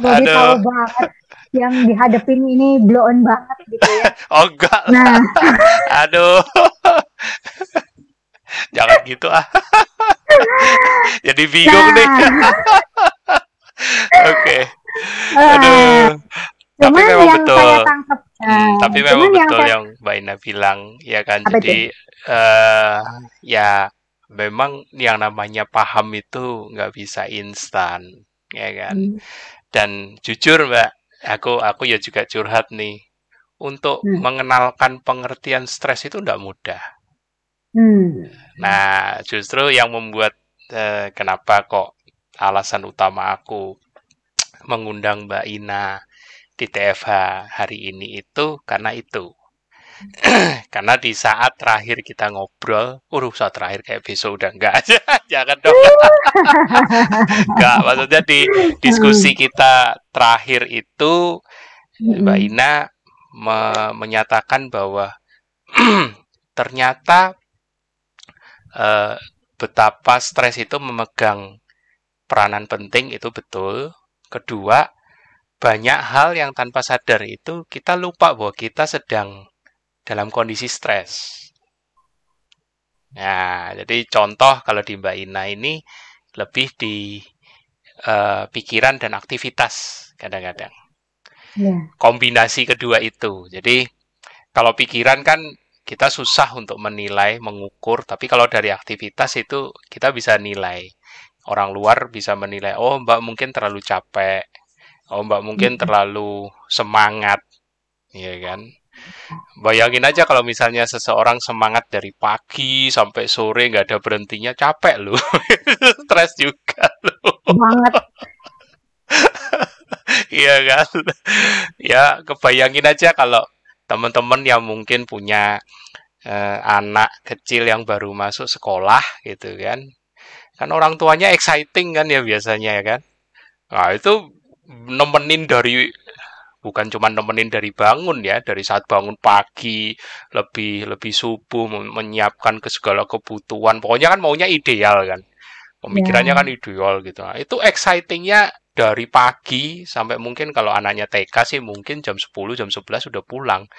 Mas Bobi tahu banget. Yang dihadapin ini blow on banget gitu ya. Oh enggak. Nah, aduh. Jangan gitu ah. Jadi bingung nah. Nih. Oke. Okay. Aduh. Cuman tapi memang yang betul. Saya tangkap, eh, hmm, tapi memang betul yang, yang Mbak Ina bilang, ya kan. Apa jadi uh, ya memang yang namanya paham itu nggak bisa instan, ya kan. Hmm. Dan jujur Mbak, Aku aku ya juga curhat nih. Untuk hmm. mengenalkan pengertian stres itu enggak mudah. Hmm. Nah, justru yang membuat eh, kenapa kok alasan utama aku mengundang Mbak Ina di T F H hari ini itu karena itu. Karena di saat terakhir kita ngobrol, uruh saat terakhir kayak besok udah enggak aja, jangan dong. Enggak, maksudnya di diskusi kita terakhir itu Mbak Ina me- menyatakan bahwa ternyata eh, betapa stres itu memegang peranan penting, itu betul. Kedua, banyak hal yang tanpa sadar itu kita lupa bahwa kita sedang dalam kondisi stres. Nah, jadi contoh kalau di Mbak Ina ini lebih di uh, pikiran dan aktivitas kadang-kadang. Yeah. Kombinasi kedua itu. Jadi kalau pikiran kan kita susah untuk menilai, mengukur. Tapi kalau dari aktivitas itu kita bisa nilai. Orang luar bisa menilai, oh Mbak mungkin terlalu capek. Oh Mbak mungkin mm-hmm. terlalu semangat. Iya kan? Bayangin aja kalau misalnya seseorang semangat dari pagi sampai sore nggak ada berhentinya, capek loh. Stres juga loh. Banget. Iya kan? Ya, kebayangin aja kalau teman-teman yang mungkin punya eh, anak kecil yang baru masuk sekolah gitu kan. Kan orang tuanya exciting kan ya biasanya ya kan. Nah, itu nemenin dari bukan cuma nemenin dari bangun ya, dari saat bangun pagi, lebih lebih subuh, menyiapkan ke segala kebutuhan. Pokoknya kan maunya ideal kan. Pemikirannya yeah. kan ideal gitu. Nah, itu excitingnya dari pagi sampai mungkin kalau anaknya T K sih mungkin jam sepuluh, jam sebelas sudah pulang.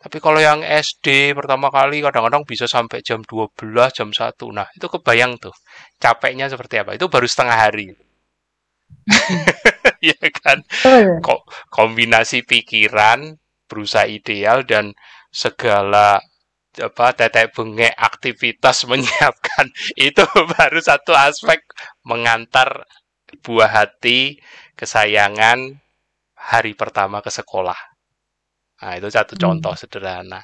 Tapi kalau yang S D pertama kali kadang-kadang bisa sampai jam dua belas, jam satu. Nah, itu kebayang tuh. Capeknya seperti apa. Itu baru setengah hari. Ya kan, kok kombinasi pikiran berusaha ideal dan segala apa tetek bengek aktivitas menyiapkan itu baru satu aspek mengantar buah hati kesayangan hari pertama ke sekolah. Nah, itu satu contoh hmm. sederhana.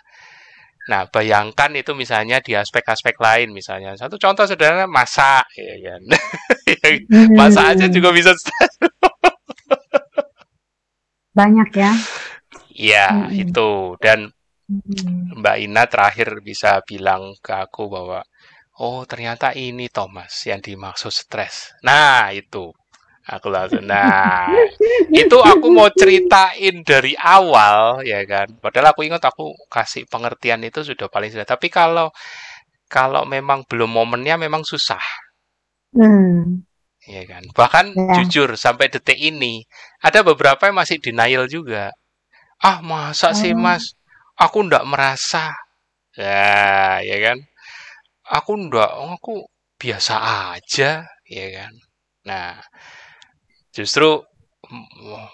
Nah, bayangkan itu misalnya di aspek-aspek lain, misalnya satu contoh sederhana masak, ya kan? Masak aja juga bisa banyak ya. Iya, hmm. itu. Dan Mbak Ina terakhir bisa bilang ke aku bahwa oh ternyata ini Thomas yang dimaksud stres. Nah, itu. Aku langsung, nah itu aku mau ceritain dari awal ya kan, padahal aku ingat aku kasih pengertian itu sudah paling sudah, tapi kalau kalau memang belum momennya memang susah hmm. ya kan, bahkan ya. Jujur sampai detik ini ada beberapa yang masih denial juga, ah masa sih mas, aku ndak merasa ya, ya kan, aku ndak, aku biasa aja ya kan. Nah, justru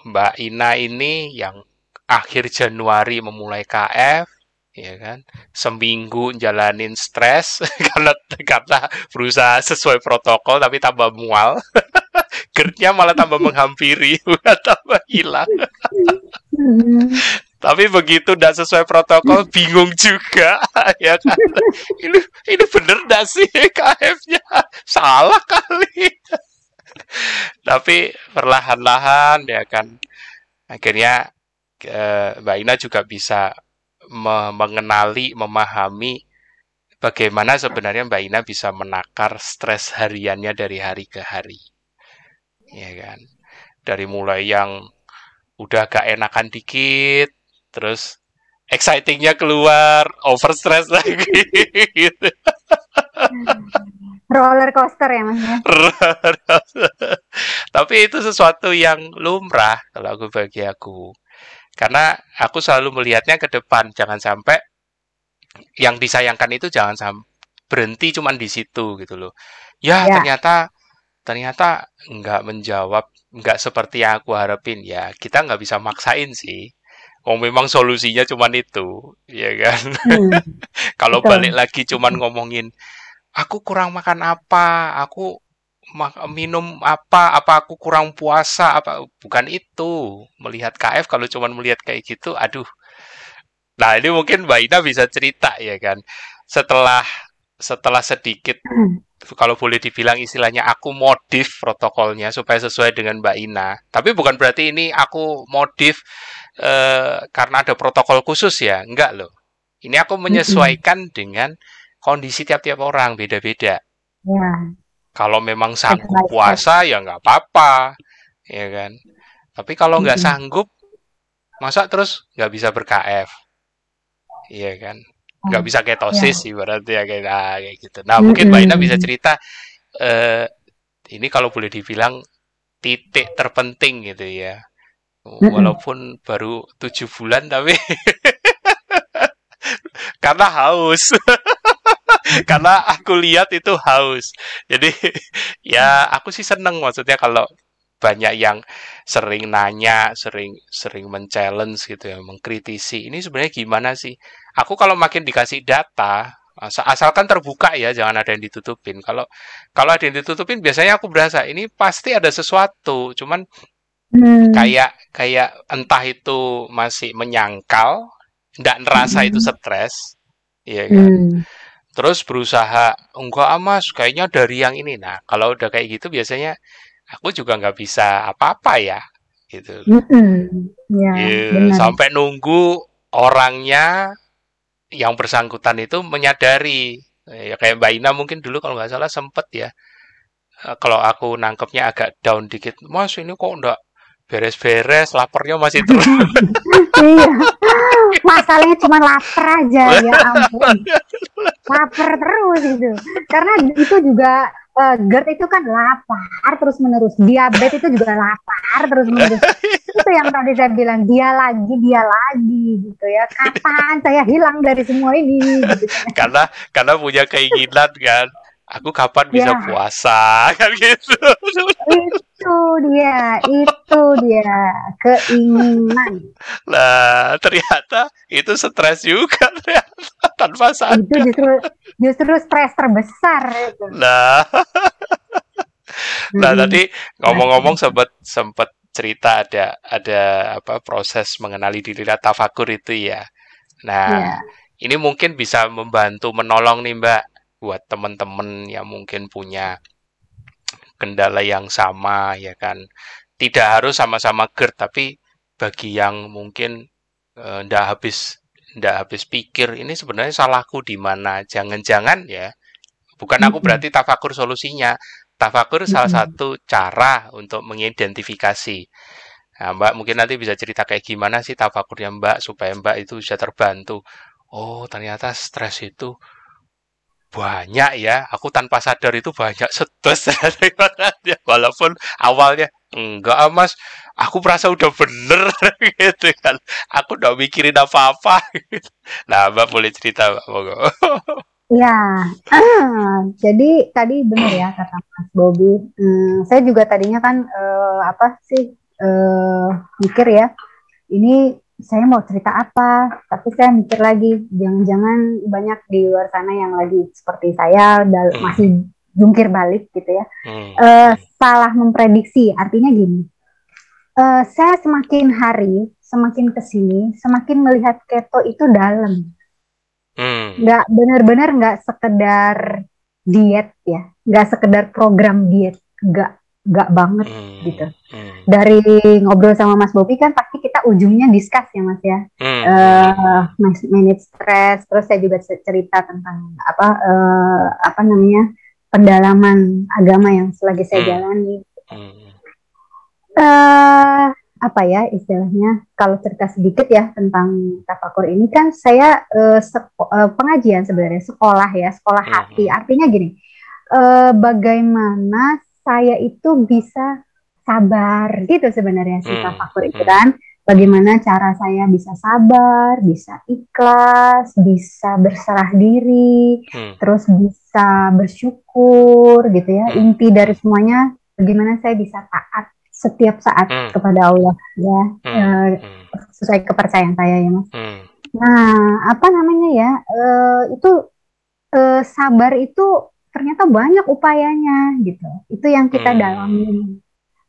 Mbak Ina ini yang akhir Januari memulai K F, ya kan, seminggu jalanin stres karena kata berusaha sesuai protokol tapi tambah mual, GERD-nya malah tambah menghampiri, tambah hilang. Tapi begitu tidak sesuai protokol, bingung juga, ya kan? Ini ini bener tidak sih K F-nya? Salah kali. Tapi perlahan-lahan ya kan akhirnya eh, Mbak Ina juga bisa me- mengenali, memahami bagaimana sebenarnya Mbak Ina bisa menakar stres hariannya dari hari ke hari, ya kan, dari mulai yang udah gak enakan dikit terus excitingnya keluar, over stress lagi gitu. Roller coaster ya mas. Tapi itu sesuatu yang lumrah kalau aku, bagi aku, karena aku selalu melihatnya ke depan, jangan sampai yang disayangkan itu jangan sampai berhenti cuma di situ gitu loh. Ya, ya. ternyata ternyata nggak menjawab, nggak seperti yang aku harapin. Ya kita nggak bisa maksain sih. Oh memang solusinya cuma itu, ya kan? Hmm, kalau balik lagi cuma ngomongin, aku kurang makan apa, aku ma- minum apa, apa aku kurang puasa, apa bukan itu. Melihat K F kalau cuma melihat kayak gitu, aduh. Nah ini mungkin Mbak Ina bisa cerita ya kan? Setelah setelah sedikit, hmm. kalau boleh dibilang istilahnya aku modif protokolnya supaya sesuai dengan Mbak Ina. Tapi bukan berarti ini aku modif Uh, karena ada protokol khusus ya, enggak loh. Ini aku menyesuaikan mm-hmm. dengan kondisi tiap-tiap orang beda-beda. Ya. Kalau memang sanggup puasa ya nggak apa-apa, ya kan. Tapi kalau nggak mm-hmm. sanggup, masa terus nggak bisa ber-K F, iya kan? Nggak bisa ketosis ya. Ibaratnya kayak, nah, kayak gitu. Nah mm-hmm. mungkin Mbak Ina bisa cerita uh, ini kalau boleh dibilang titik terpenting gitu ya. Walaupun mm-hmm. baru tujuh bulan tapi karena haus karena aku lihat itu haus, jadi ya aku sih seneng, maksudnya kalau banyak yang sering nanya, sering sering men-challenge gitu ya, mengkritisi ini sebenarnya gimana sih. Aku kalau makin dikasih data, asalkan terbuka ya, jangan ada yang ditutupin. Kalau kalau ada yang ditutupin biasanya aku berasa ini pasti ada sesuatu, cuman Hmm. kayak kayak entah itu masih menyangkal, nggak ngerasa hmm. itu stres, ya kan. Hmm. Terus berusaha, enggak amas, kayaknya dari yang ini. Nah, kalau udah kayak gitu biasanya aku juga nggak bisa apa-apa ya, gitu. Hmm. Ya, yeah. Sampai nunggu orangnya yang bersangkutan itu menyadari. Ya, kayak Mbak Ina mungkin dulu kalau nggak salah sempet ya. Kalau aku nangkepnya agak down dikit, mas ini kok nggak beres-beres, laparnya masih terus. Iya, masalahnya cuma lapar aja, ya ampun. Lapar terus gitu. Karena itu juga uh, GERD itu kan lapar terus menerus, diabetes itu juga lapar terus menerus. Itu yang tadi saya bilang, dia lagi, dia lagi gitu ya. Kapan saya hilang dari semua ini? Gitu. Karena karena punya keinginan kan. Aku kapan bisa ya. Puasa kan gitu. Itu dia, itu dia keinginan. Nah, ternyata itu stres juga ternyata tanpa sadar. Itu justru justru stres terbesar itu. Nah. Nah, tadi ngomong-ngomong sempat sempat cerita ada ada apa proses mengenali diri tafakur itu ya. Nah, ya. Ini mungkin bisa membantu menolong nih, Mbak, buat teman-teman yang mungkin punya kendala yang sama ya kan, tidak harus sama-sama GERD, tapi bagi yang mungkin ndak uh, habis ndak habis pikir ini sebenarnya salahku di mana, jangan-jangan ya, bukan aku berarti tafakur solusinya, Tafakur salah satu cara untuk mengidentifikasi. Nah, Mbak mungkin nanti bisa cerita kayak gimana sih tafakurnya Mbak supaya Mbak itu bisa terbantu. Oh, ternyata stres itu banyak ya. Aku tanpa sadar itu banyak stres. Walaupun awalnya enggak mas, aku merasa udah bener gitu kan. Aku udah mikirin apa-apa. Gitu. Nah, Mbak boleh cerita Mbak. Ya, jadi tadi benar ya kata Mas Bobi. Hmm, saya juga tadinya kan eh, apa sih eh, mikir ya, ini saya mau cerita apa? Tapi saya mikir lagi, jangan-jangan banyak di luar sana yang lagi seperti saya dal- masih jungkir balik gitu ya. Eh, salah memprediksi, artinya gini. Eh, saya semakin hari, semakin kesini, semakin melihat keto itu dalam. Nggak hmm. benar-benar nggak sekedar diet ya, nggak sekedar program diet, nggak nggak banget hmm. gitu. Hmm. Dari ngobrol sama Mas Bobi kan pasti kita ujungnya discuss ya Mas ya, hmm. uh, manage stress. Terus saya juga cerita tentang apa uh, apa namanya pendalaman agama yang selagi saya hmm. jalani. Hmm. Uh, apa ya istilahnya, kalau cerita sedikit ya tentang tafakur ini kan saya eh, seko- eh, pengajian sebenarnya sekolah ya, sekolah hati. Artinya gini, eh, bagaimana saya itu bisa sabar gitu sebenarnya si tafakur itu kan. Bagaimana cara saya bisa sabar, bisa ikhlas, bisa berserah diri, terus bisa bersyukur gitu ya. Inti dari semuanya bagaimana saya bisa taat setiap saat hmm. kepada Allah ya, hmm. e, sesuai kepercayaan saya ya Mas. Hmm. Nah, apa namanya ya, e, itu e, sabar itu ternyata banyak upayanya gitu. Itu yang kita hmm. dalamin.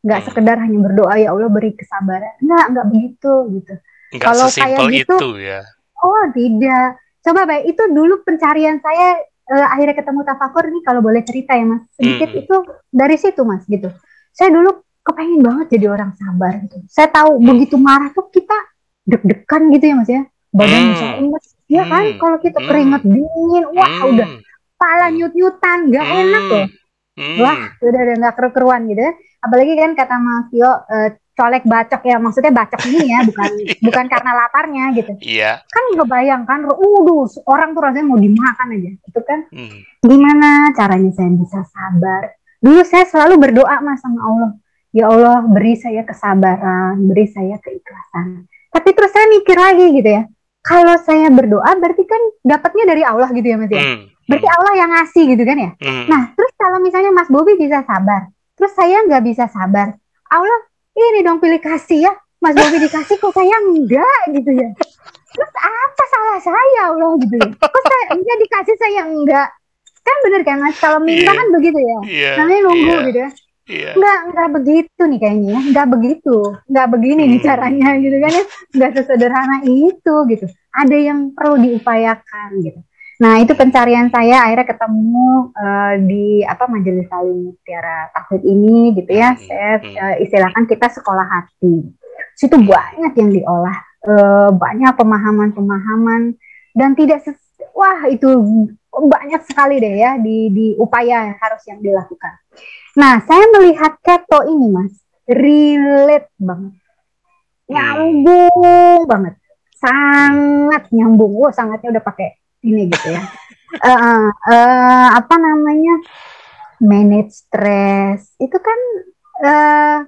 Nggak hmm. sekedar hanya berdoa ya Allah beri kesabaran. Nggak, nggak begitu gitu. Nggak kalau kayak gitu, itu, ya. Oh tidak. Coba baik, itu dulu pencarian saya e, akhirnya ketemu Tafakur nih kalau boleh cerita ya Mas. Sedikit hmm. itu dari situ Mas gitu. Saya dulu kepengen banget jadi orang sabar gitu. Saya tahu hmm. begitu marah tuh kita deg-degan gitu ya Mas ya. Badan hmm. bisa lemes. Ya hmm. kan kalau kita keringat dingin, wah hmm. udah kepala nyut-nyutan, enggak hmm. enak loh. Hmm. Wah, udah udah enggak keru-keruan gitu. Apalagi kan kata Mas Tio uh, colek bacok ya, maksudnya bacok ini ya, bukan bukan karena laparnya gitu. Iya. Yeah. Kan ngebayangkan, waduh, orang tuh rasanya mau dimakan aja. Itu kan. Hmm. Gimana caranya saya bisa sabar? Dulu saya selalu berdoa Mas sama Allah. Ya Allah, beri saya kesabaran, beri saya keikhlasan. Tapi terus saya mikir lagi gitu ya. Kalau saya berdoa berarti kan dapatnya dari Allah gitu ya, Mas ya. Mm. Berarti Allah yang ngasih gitu kan ya. Mm. Nah, terus kalau misalnya Mas Bobi bisa sabar, terus saya nggak bisa sabar. Allah, ini dong pilih kasih ya. Mas Bobi dikasih kok saya enggak gitu ya. Terus apa salah saya Allah gitu ya. Kok saya enggak dikasih saya enggak. Kan bener kan Mas, kalau minta yeah. kan begitu ya. Yeah. Namanya nunggu yeah. gitu ya. Yeah. Nggak, nggak begitu nih kayaknya ya, nggak begitu, nggak begini nih caranya gitu kan ya, nggak sesederhana itu gitu, ada yang perlu diupayakan gitu. Nah itu pencarian saya, akhirnya ketemu uh, di apa majelis saling Mutiara tahun ini gitu ya, saya uh, istilahkan kita sekolah hati, situ banyak yang diolah, uh, banyak pemahaman-pemahaman dan tidak ses- wah itu banyak sekali deh ya di, di upaya yang harus yang dilakukan. Nah, saya melihat keto ini, Mas, relate banget. Nyambung banget. Sangat nyambung. Wah, sangatnya udah pakai ini gitu ya. uh, uh, apa namanya? Manage stress. Itu kan uh,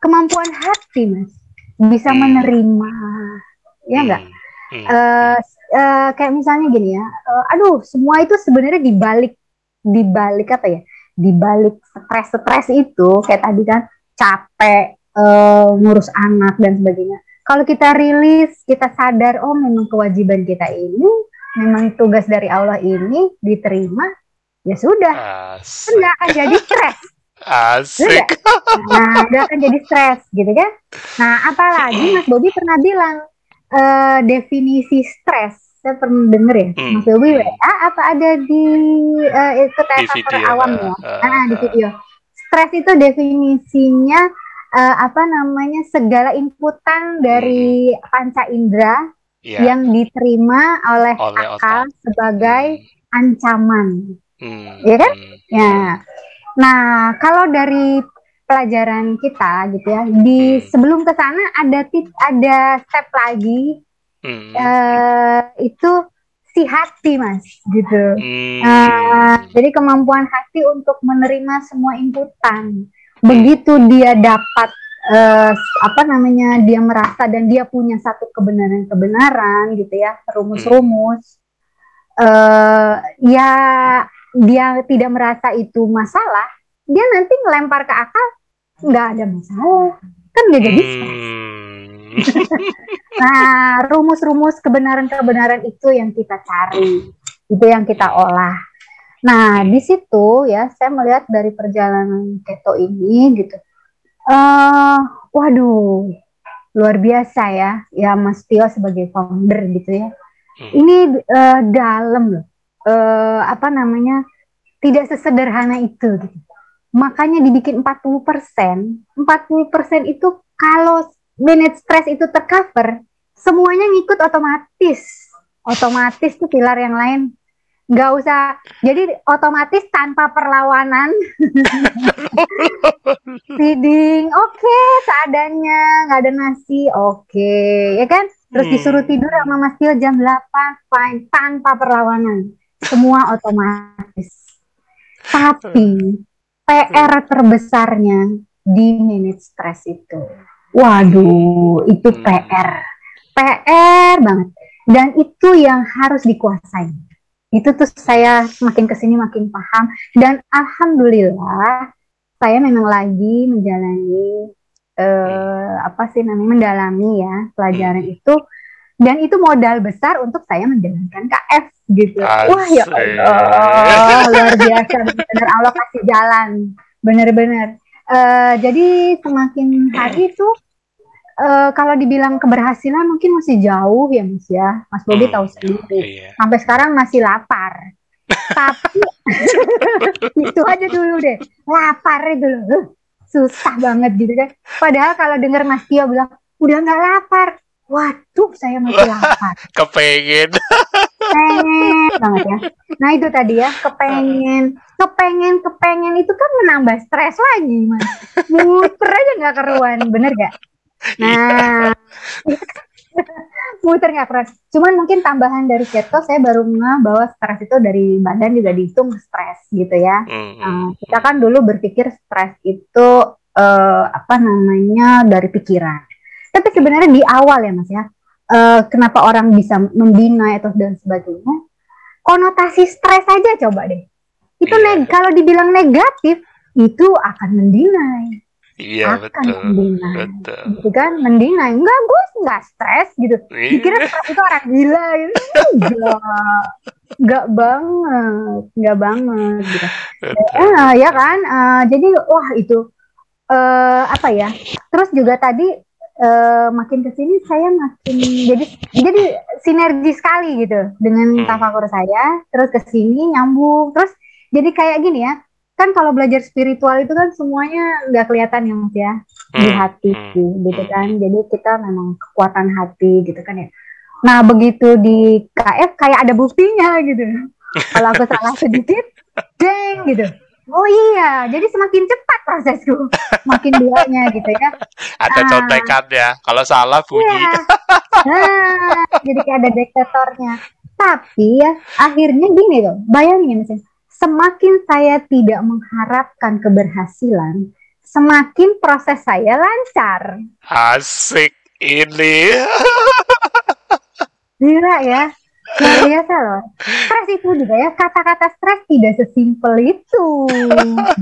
kemampuan hati, Mas. Bisa menerima. Ya enggak? Uh, uh, kayak misalnya gini ya. Uh, aduh, semua itu sebenarnya dibalik. Dibalik apa ya? Di balik stres-stres itu kayak tadi kan capek e, ngurus anak dan sebagainya. Kalau kita rilis, kita sadar oh memang kewajiban kita ini, memang tugas dari Allah ini diterima, ya sudah. Asik. Nggak akan jadi stres. Asik. Nah, nggak akan jadi stres gitu kan. Nah, apalagi Mas Bobi pernah bilang e, definisi stres. Saya pernah denger ya, hmm. Mas Lobi W A apa ada di uh, itu tafakur awam ya, uh, ah, di video. Stres itu definisinya uh, apa namanya segala inputan dari hmm. panca indera yeah. yang diterima oleh, oleh akal otak. Sebagai hmm. ancaman, hmm. ya kan? Hmm. Ya. Nah, kalau dari pelajaran kita gitu ya, di hmm. sebelum ke sana ada tip, ada step lagi, hmm. uh, itu si hati mas, gitu. Hmm. Uh, jadi kemampuan hati untuk menerima semua inputan, begitu dia dapat uh, apa namanya, dia merasa dan dia punya satu kebenaran-kebenaran gitu ya, rumus-rumus, uh, ya dia tidak merasa itu masalah, dia nanti ngelempar ke akal. Nggak ada masalah, kan nggak jadi stres. Nah, rumus-rumus kebenaran-kebenaran itu yang kita cari, itu yang kita olah. Nah, di situ ya saya melihat dari perjalanan keto ini gitu, uh, waduh, luar biasa ya, ya Mas Tio sebagai founder gitu ya. Ini uh, dalam loh, uh, apa namanya, tidak sesederhana itu gitu. Makanya dibikin empat puluh persen, empat puluh persen itu kalau manage stress itu tercover, semuanya ngikut otomatis. Otomatis tuh pilar yang lain. Nggak usah, jadi otomatis tanpa perlawanan. Feeding, oke okay, seadanya, nggak ada nasi, oke, okay, ya kan? Terus hmm. disuruh tidur sama Mas Tio jam delapan, fine, tanpa perlawanan. Semua otomatis. Tapi P R terbesarnya di manage stres itu, waduh, itu P R, P R banget. Dan itu yang harus dikuasai. Itu tuh saya makin kesini makin paham. Dan alhamdulillah, saya memang lagi menjalani eh, apa sih namanya, mendalami ya pelajaran itu. Dan itu modal besar untuk saya menjalankan K F gitu. Asik. Wah ya Allah, luar biasa, benar Allah kasih jalan, benar-benar. Uh, jadi semakin hari itu uh, kalau dibilang keberhasilan mungkin masih jauh ya Mas ya, Mas Bobi hmm. tahu sendiri. Yeah. Sampai sekarang masih lapar. Tapi itu aja dulu deh, lapar dulu, susah banget gitu kan. Padahal kalau dengar Mas Tio bilang udah nggak lapar. Waduh, saya masih lapar. Kepengen. Pengen banget ya. Nah itu tadi ya, kepengen, kepengen, kepengen itu kan menambah stres lagi, mas. Muter aja nggak keruan, bener nggak? Nah, muter nggak keruan. Cuman mungkin tambahan dari keto, saya baru ngeh bahwa stres itu dari badan juga dihitung stres gitu ya. Uh, kita kan dulu berpikir stres itu uh, apa namanya dari pikiran. Tapi sebenarnya di awal ya mas ya, uh, kenapa orang bisa membina atau dan sebagainya, konotasi stres aja coba deh. Itu yeah. neg- kalau dibilang negatif, itu akan mendinai. Iya yeah, betul. Akan mendinai. Betul. Gitu kan, mendinai. Enggak, gue enggak stres gitu. Yeah. Dikira stres itu orang gila gitu. Enggak. Enggak banget. Enggak banget gitu. Ya, ya kan, uh, jadi wah itu, uh, apa ya, terus juga tadi, Uh, makin kesini saya makin jadi jadi sinergi sekali gitu dengan hmm. tafakur saya, terus kesini nyambung, terus jadi kayak gini ya kan, kalau belajar spiritual itu kan semuanya nggak kelihatan ya mas ya, di hati hmm. gitu kan, jadi kita memang kekuatan hati gitu kan ya. Nah begitu di K F kayak ada buktinya gitu, kalau aku salah sedikit deng gitu. Oh iya, jadi semakin cepat prosesku, makin duanya gitu ya. Ada contekan ah, ya, kalau salah bunyi. Iya. Ah, jadi kayak ada diktatornya. Tapi ya, akhirnya gini loh, bayangin misalnya, semakin saya tidak mengharapkan keberhasilan, semakin proses saya lancar. Asik ini. Gila ya. Luar biasa loh. Stres itu juga ya, kata-kata stres tidak sesimpel itu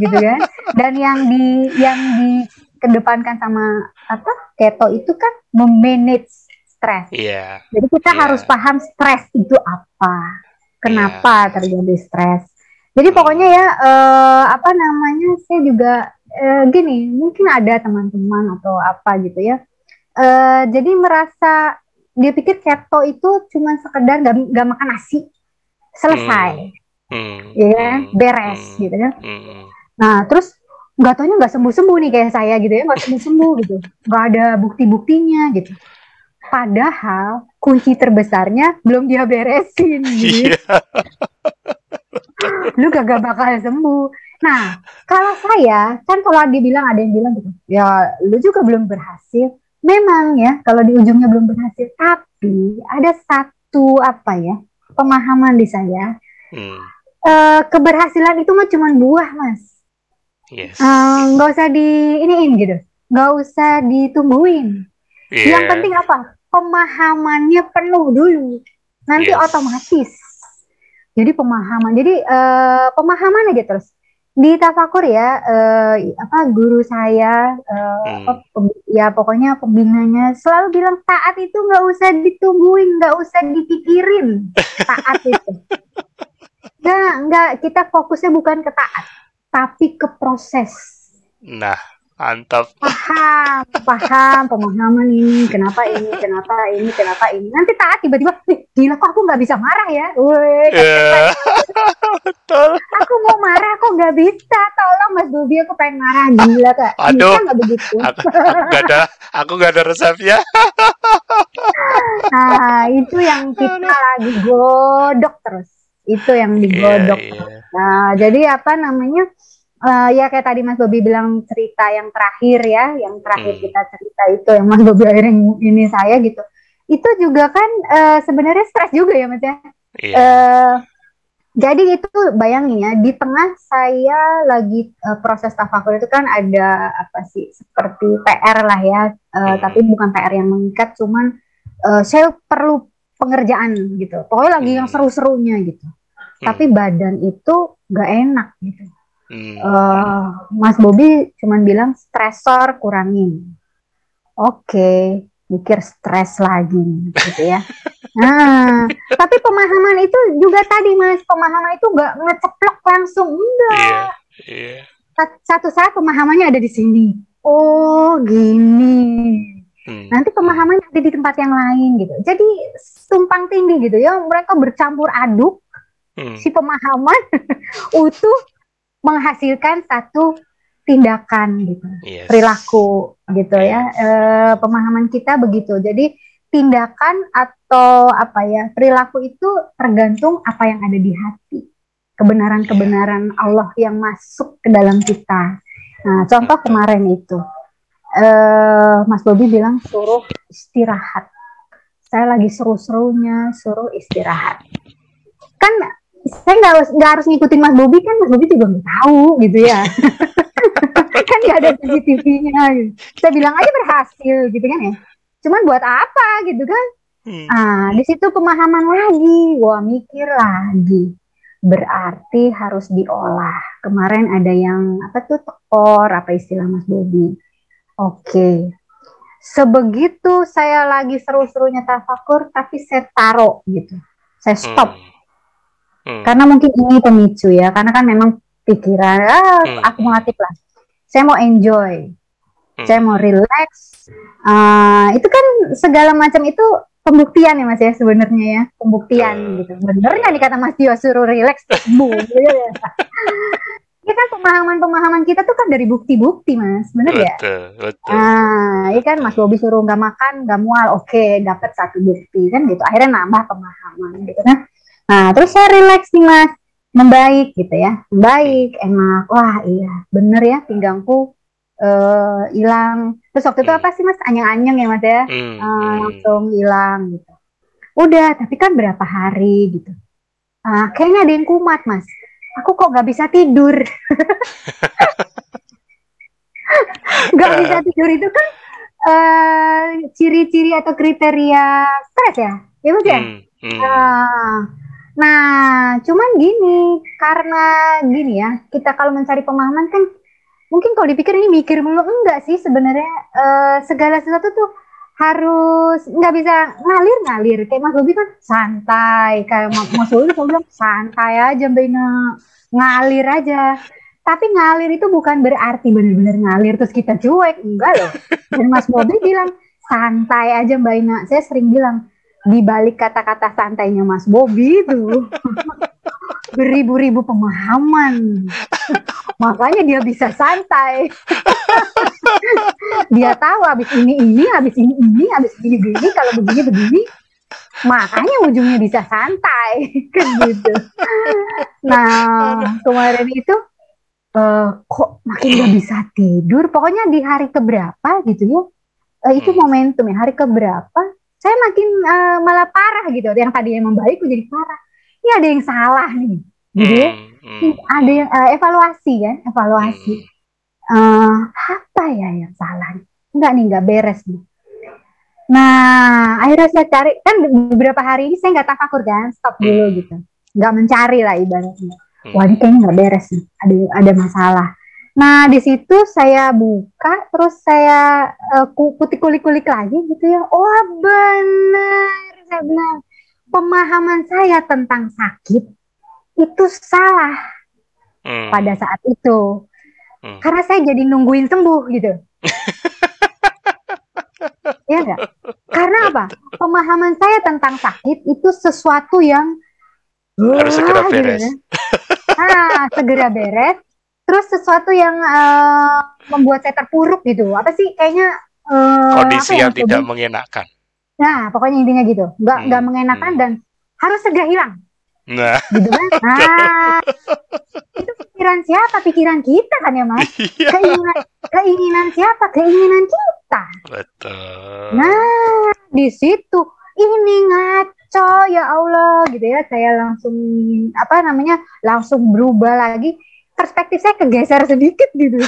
gitu kan. Dan yang di yang dikedepankan sama apa keto itu kan memanage stres. Iya. Yeah. Jadi kita yeah. harus paham stres itu apa, kenapa yeah. terjadi stres. Jadi pokoknya ya eh, apa namanya, saya juga eh, gini, mungkin ada teman-teman atau apa gitu ya, eh, jadi merasa dia pikir keto itu cuma sekedar gak, gak makan nasi, selesai, hmm. ya beres hmm. gitu kan. Hmm. Nah terus gak taunya gak sembuh-sembuh nih kayak saya gitu ya, gak sembuh-sembuh gitu, gak ada bukti-buktinya gitu. Padahal kunci terbesarnya belum dia beresin gitu. Lu gak, gak bakal sembuh. Nah, kalau saya, kan kalau dibilang ada yang bilang gitu, ya lu juga belum berhasil. Memang ya, kalau di ujungnya belum berhasil. Tapi ada satu apa ya, pemahaman di saya. Hmm. E, keberhasilan itu mah cuma buah, Mas. Yes. E, gak usah di iniin gitu. Gak usah ditumbuhin. Yeah. Yang penting apa? Pemahamannya penuh dulu. Nanti yes. otomatis. Jadi pemahaman. Jadi e, pemahaman aja terus. Di Tafakur ya, eh, apa guru saya, eh, hmm. pem- ya pokoknya pembinanya selalu bilang taat itu nggak usah ditungguin, nggak usah dipikirin taat itu. Nggak, nggak kita fokusnya bukan ke taat, tapi ke proses. Nah, mantap. Paham, paham pemahaman ini, kenapa ini, kenapa ini, kenapa ini. Nanti taat tiba-tiba, gila kok aku nggak bisa marah ya, weh. Yeah. Aku mau marah, aku nggak bisa. Tolong Mas Bobi, aku pengen marah gila kak. Aduh, bisa nggak begitu? Aku, aku gak ada, aku gak ada resepnya. Nah, itu yang kita lagi godok terus. Itu yang digodok. Yeah, yeah. Nah, jadi apa namanya? Uh, ya kayak tadi Mas Bobi bilang cerita yang terakhir ya, yang terakhir hmm. kita cerita itu yang Mas Bobi akhirnya ini saya gitu. Itu juga kan uh, sebenarnya stres juga ya Mas ya. Yeah. Uh, Jadi itu bayangin ya, di tengah saya lagi uh, proses tafakur itu kan ada apa sih, seperti P R lah ya, uh, hmm. tapi bukan P R yang mengikat, cuman uh, saya perlu pengerjaan gitu. Pokoknya lagi hmm. yang seru-serunya gitu. Hmm. Tapi badan itu gak enak gitu. Hmm. Uh, Mas Bobi cuman bilang stresor kurangin. Oke, okay, mikir stres lagi gitu ya. Nah, tapi pemahaman itu juga tadi Mas, pemahaman itu nggak ngeceplok langsung, enggak. Yeah, yeah. Satu saat pemahamannya ada di sini. Oh gini. Hmm. Nanti pemahamannya ada di tempat yang lain gitu. Jadi tumpang tindih gitu ya. Mereka bercampur aduk hmm. si pemahaman utuh menghasilkan satu tindakan gitu, yes. perilaku gitu ya. Yes. E, pemahaman kita begitu. Jadi tindakan atau apa ya, perilaku itu tergantung apa yang ada di hati, kebenaran-kebenaran Allah yang masuk ke dalam kita. Nah, contoh kemarin itu uh, Mas Bobi bilang suruh istirahat. Saya lagi seru-serunya suruh istirahat. Kan saya nggak harus nggak harus ngikutin Mas Bobi kan, Mas Bobi juga nggak tahu gitu ya. Kan nggak ada C C T V-nya. Gitu. Saya bilang aja berhasil gitu kan ya. Cuman buat apa gitu kan? Hmm. Ah, di situ pemahaman lagi, wah mikir lagi. Berarti harus diolah. Kemarin ada yang apa tuh tekor, apa istilah Mas Bobi? Oke. Okay. Sebegitu saya lagi seru-serunya tafakur, tapi saya taruh gitu. Saya stop. Hmm. Hmm. Karena mungkin ini pemicu ya, karena kan memang pikiran ah, hmm. akumulatif lah. Saya mau enjoy. Saya mau relax. Uh, itu kan segala macam itu pembuktian ya Mas ya sebenarnya ya, pembuktian uh, gitu. Bener nggak nih kata Mas Tio suruh relax? Bu, ya. Ya kan pemahaman-pemahaman kita tuh kan dari bukti-bukti Mas, bener ya? Betul, betul. Ah, iya kan Mas Bobi suruh nggak makan, nggak mual, oke, okay, dapat satu bukti kan gitu. Akhirnya nambah pemahaman gitu kan. Nah, terus saya relax nih Mas, membaik gitu ya, membaik, enak. Wah iya, bener ya pinggangku. hilang uh, terus waktu itu apa sih Mas, anyang-anyang ya Mas ya, mm, uh, langsung hilang gitu. Udah, tapi kan berapa hari gitu, uh, kayaknya ada yang kumat Mas, aku kok nggak bisa tidur. Nggak bisa tidur itu kan uh, ciri-ciri atau kriteria stres ya, ya Mas ya. Mm, mm. Uh, nah, cuman gini, karena gini ya, kita kalau mencari pemahaman kan mungkin kalau dipikir ini mikir mulu, enggak sih sebenarnya uh, segala sesuatu tuh harus nggak bisa ngalir-ngalir. Kayak Mas Bobi kan santai, kayak Mas Bobi kan bilang santai aja Mbak Ina, ngalir aja. Tapi ngalir itu bukan berarti benar-benar ngalir terus kita cuek, enggak loh. Dan Mas Bobi bilang santai aja Mbak Ina. Saya sering bilang di balik kata-kata santainya Mas Bobi itu beribu-ribu pemahaman. Makanya dia bisa santai. Dia tahu habis ini ini, habis ini ini, habis ini begini, kalau begini begini. Makanya ujungnya bisa santai. Kan gitu. Nah, kemarin itu uh, kok makin gak bisa tidur, pokoknya di hari keberapa gitu ya, uh, itu momentum ya, hari keberapa saya makin uh, malah parah gitu, yang tadinya membaik menjadi parah, ini ada yang salah nih gitu ya, ini ada yang uh, evaluasi kan, evaluasi uh, apa ya yang salah, enggak nih, enggak beres nih. Nah, akhirnya saya cari, kan beberapa hari ini saya nggak tafakur kan, stop dulu gitu, nggak mencari lah ibaratnya. Wah, ini kayaknya nggak beres nih, ada ada masalah. Nah, di situ saya buka, terus saya uh, kulik-kulik lagi gitu ya. Oh, benar, saya benar. Pemahaman saya tentang sakit itu salah hmm. pada saat itu, hmm. karena saya jadi nungguin sembuh gitu. Iya enggak? Karena apa? Pemahaman saya tentang sakit itu sesuatu yang harus uh, segera beres. Gitu, ah, segera beres. Terus sesuatu yang uh, membuat saya terpuruk gitu. Apa sih? Kayaknya uh, kondisi yang, yang tidak sebut? Mengenakan. Nah, pokoknya intinya gitu. Enggak enggak hmm. mengenakan dan harus segera hilang. Nah, gitu kan? Ah, itu pikiran siapa? Pikiran kita kan ya, Mas? Keinginan, keinginan siapa? Keinginan kita. Betul. Nah, di situ ini ngaco ya Allah, gitu ya. Saya langsung apa namanya? Langsung berubah lagi. Perspektif saya kegeser sedikit gitu.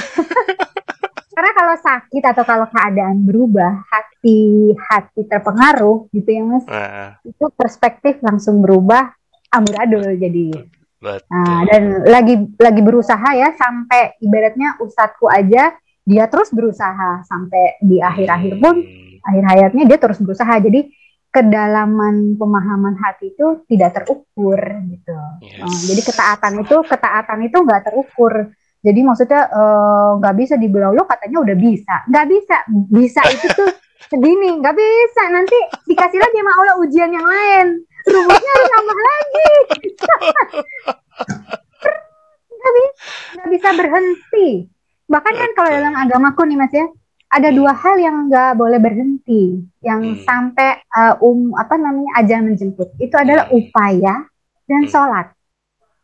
Karena kalau sakit atau kalau keadaan berubah, hati-hati terpengaruh gitu ya, Mas. Nah. Itu perspektif langsung berubah. Amburadul jadi, nah, dan lagi lagi berusaha ya sampai ibaratnya ustadku aja dia terus berusaha sampai di akhir-akhir pun hmm. akhir hayatnya dia terus berusaha, jadi kedalaman pemahaman hati itu tidak terukur gitu, yes. Nah, jadi ketaatan itu ketaatan itu nggak terukur, jadi maksudnya nggak uh, bisa dibilang lo katanya udah bisa, nggak bisa bisa itu tuh segini, nggak bisa nanti dikasih lagi sama Allah ujian yang lain. Rumusnya harus tambah lagi. Nggak bisa, nggak bisa berhenti. Bahkan kan kalau dalam agamaku nih Mas ya, ada dua hal yang nggak boleh berhenti, yang hmm. sampai uh, um apa namanya ajal menjemput. Itu adalah upaya dan sholat.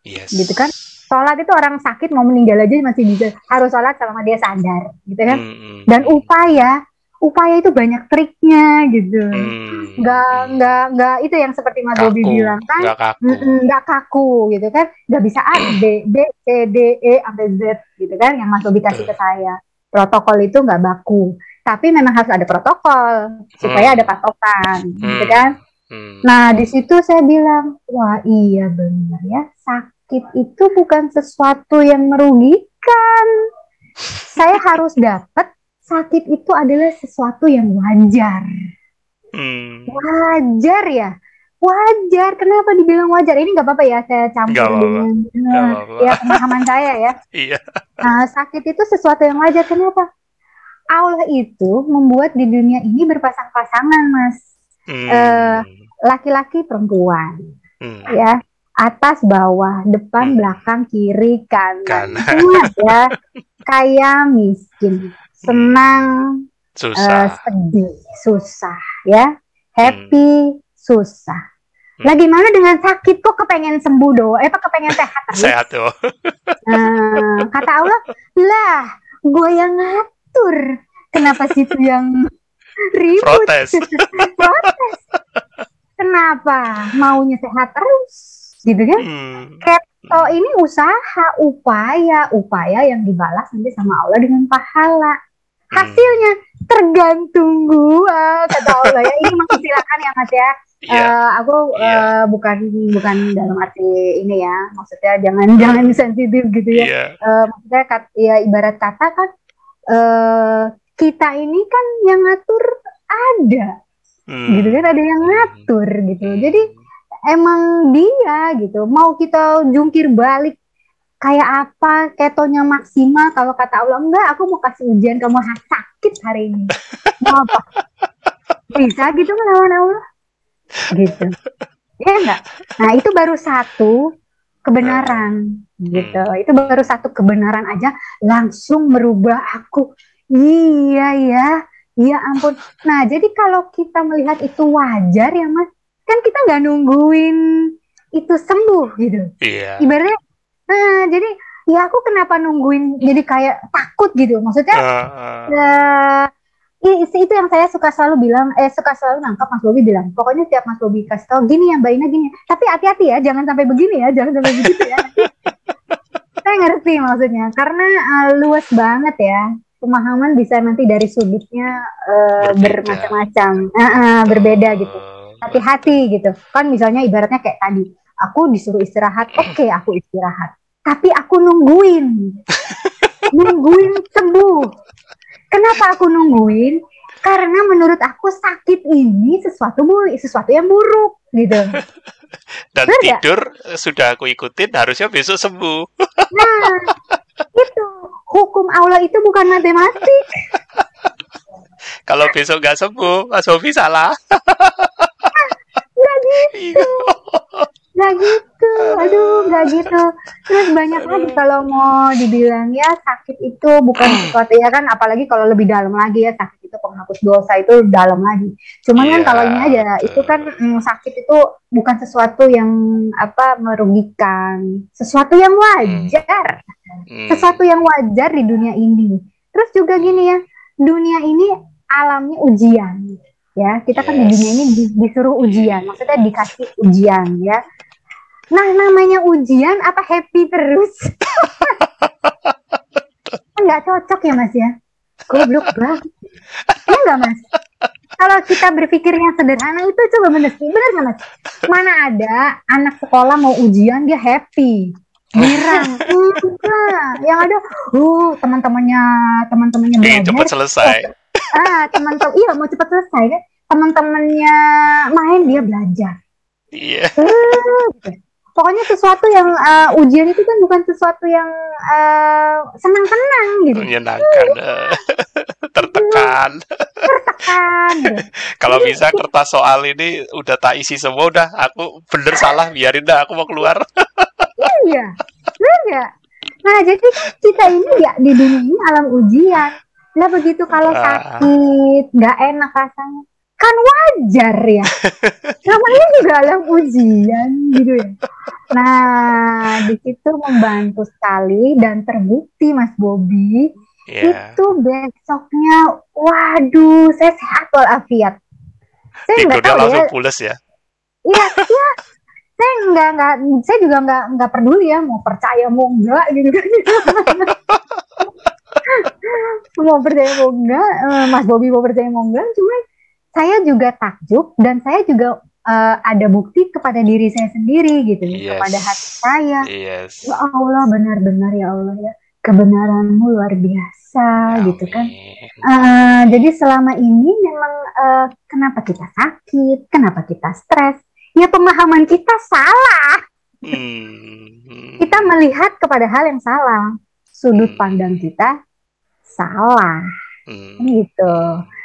Yes. Gitu kan? Sholat itu orang sakit mau meninggal aja masih bisa, harus sholat selama dia sadar, gitu kan? Hmm. Dan upaya. Upaya itu banyak triknya gitu, hmm. nggak nggak nggak itu yang seperti Mas Bobi bilang kan, nggak kaku. nggak kaku gitu kan, nggak bisa A B B C D E sampai Z gitu kan, yang Mas Bobi kasih ke saya protokol itu nggak baku, tapi memang harus ada protokol supaya ada patokan gitu kan. Nah di situ saya bilang wah iya benar ya, sakit itu bukan sesuatu yang merugikan, saya harus dapat. Sakit itu adalah sesuatu yang wajar. Hmm. Wajar ya? Wajar. Kenapa dibilang wajar? Ini gak apa-apa ya saya campur dengan ya, pemahaman saya ya. Iya. Nah, sakit itu sesuatu yang wajar. Kenapa? Allah itu membuat di dunia ini berpasang-pasangan, Mas. Hmm. Eh, laki-laki, perempuan. Hmm. Ya. Atas, bawah, depan, hmm. belakang, kiri, kanan. Kanan. Semua ya. Kaya, miskin. Senang, susah. Uh, sedih, susah, ya. Happy, hmm. susah. Lah gimana dengan sakit kok kepengen sembuh doang? Eh, apa kepengen sehat terus? Sehat tuh. Uh, kata Allah, lah, gue yang ngatur. Kenapa situ yang ribut? Protes. Protes. Kenapa maunya sehat terus? Gitu kan? Hmm. Keto ini usaha, upaya, upaya yang dibalas nanti sama Allah dengan pahala. Hasilnya tergantung gua kata Allah ya, ini maksud silakan ya Mas ya, yeah. uh, aku yeah. uh, bukan bukan dalam arti ini ya, maksudnya jangan mm. jangan sensitif gitu ya, yeah. uh, maksudnya kat, ya ibarat kata kan uh, kita ini kan yang ngatur ada mm. gitu kan, ada yang ngatur gitu, jadi emang dia gitu, mau kita jungkir balik kayak apa ketonya maksimal, kalau kata Allah enggak, aku mau kasih ujian kamu sakit hari ini, mau apa bisa gitu melawan Allah gitu ya enggak. Nah itu baru satu kebenaran gitu, itu baru satu kebenaran aja langsung merubah aku, iya ya iya ampun. Nah jadi kalau kita melihat itu wajar ya Mas, kan kita nggak nungguin itu sembuh gitu, yeah. Ibaratnya. Nah, jadi ya aku kenapa nungguin jadi kayak takut gitu, maksudnya uh, uh. Uh, itu yang saya suka selalu bilang, eh suka selalu nangkap Mas Bobi bilang, pokoknya tiap Mas Bobi kasih tau gini ya Mbak Ina gini, tapi hati-hati ya, jangan sampai begini ya, jangan sampai begitu ya. Saya ngerti maksudnya, karena uh, luas banget ya, pemahaman bisa nanti dari sudutnya uh, bermacam-macam, uh, uh, berbeda gitu, hati-hati gitu, kan misalnya ibaratnya kayak tadi, aku disuruh istirahat, oke okay, aku istirahat, tapi aku nungguin, nungguin sembuh. Kenapa aku nungguin? Karena menurut aku sakit ini sesuatu buruk, sesuatu yang buruk gitu. Dan benar tidur gak? Sudah aku ikutin, harusnya besok sembuh. Nah, itu hukum Allah itu bukan matematik. Kalau besok nggak sembuh, Mas Bobi salah. Nggak gitu. Gak gitu, aduh gak gitu. Terus banyak lagi kalau mau dibilang ya sakit itu bukan sesuatu ya kan, apalagi kalau lebih dalam lagi ya, sakit itu penghapus dosa itu dalam lagi. Cuman yeah. kan kalau ini aja itu kan mm, sakit itu bukan sesuatu yang apa merugikan, sesuatu yang wajar, mm. sesuatu yang wajar di dunia ini. Terus juga gini ya, dunia ini alamnya ujian ya, kita yes. kan di dunia ini disuruh ujian, maksudnya dikasih ujian ya. Nah, namanya ujian apa happy terus? Nggak cocok ya Mas ya? Goblok banget. Ya nggak Mas? Kalau kita berpikirnya sederhana itu coba bener sih. Bener nggak Mas? Mana ada anak sekolah mau ujian dia happy. Girang. Nah, yang ada, uh, teman-temannya, teman-temannya belajar. Cepat selesai. Ah, teman-teman, iya mau cepat selesai kan? Teman-temannya main dia belajar. Iya. Yeah. Uh, Pokoknya sesuatu yang uh, ujian itu kan bukan sesuatu yang uh, senang-senang gitu. Menyenangkan. Uh, tertekan. Tertekan. Kalau bisa kertas soal ini udah tak isi semua, udah aku bener salah biarin dah, aku mau keluar. Iya. Bener gak? Nah jadi kan kita ini ya di dunia ini alam ujian. Nah begitu kalau sakit, gak enak rasanya. Kan wajar ya, namanya juga dalam ujian gitu ya. Nah di situ membantu sekali dan terbukti Mas Bobi yeah. itu besoknya, waduh saya sehat walafiat. Saya nggak tahu langsung ya. Pules ya. Iya, iya. Saya nggak nggak, saya juga nggak nggak peduli ya mau percaya mau enggak gitu kan. Mau percaya mau enggak, Mas Bobi mau percaya mau enggak, cuman saya juga takjub dan saya juga uh, ada bukti kepada diri saya sendiri gitu, yes. kepada hati saya. Yes. Ya Allah benar-benar ya Allah ya, kebenaranmu luar biasa. Amin. Gitu kan. Uh, jadi selama ini memang uh, kenapa kita sakit, kenapa kita stres? Ya pemahaman kita salah. Hmm. Kita melihat kepada hal yang salah, sudut hmm. pandang kita salah. Hmm. Gitu.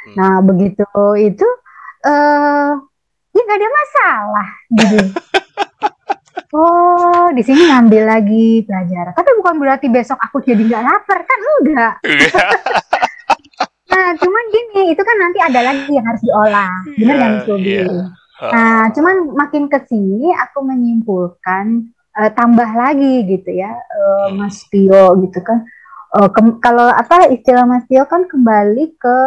Nah begitu itu uh, ya nggak ada masalah gitu. Oh di sini ngambil lagi pelajaran, tapi bukan berarti besok aku jadi nggak lapar kan, enggak. Nah cuman gini, itu kan nanti ada lagi yang harus diolah, benar nggak Mas Lobi? Nah cuman makin kesini aku menyimpulkan uh, tambah lagi gitu ya uh, Mas Tio gitu kan. Oh, ke- kalau apa istilah Mas Tio kan kembali ke,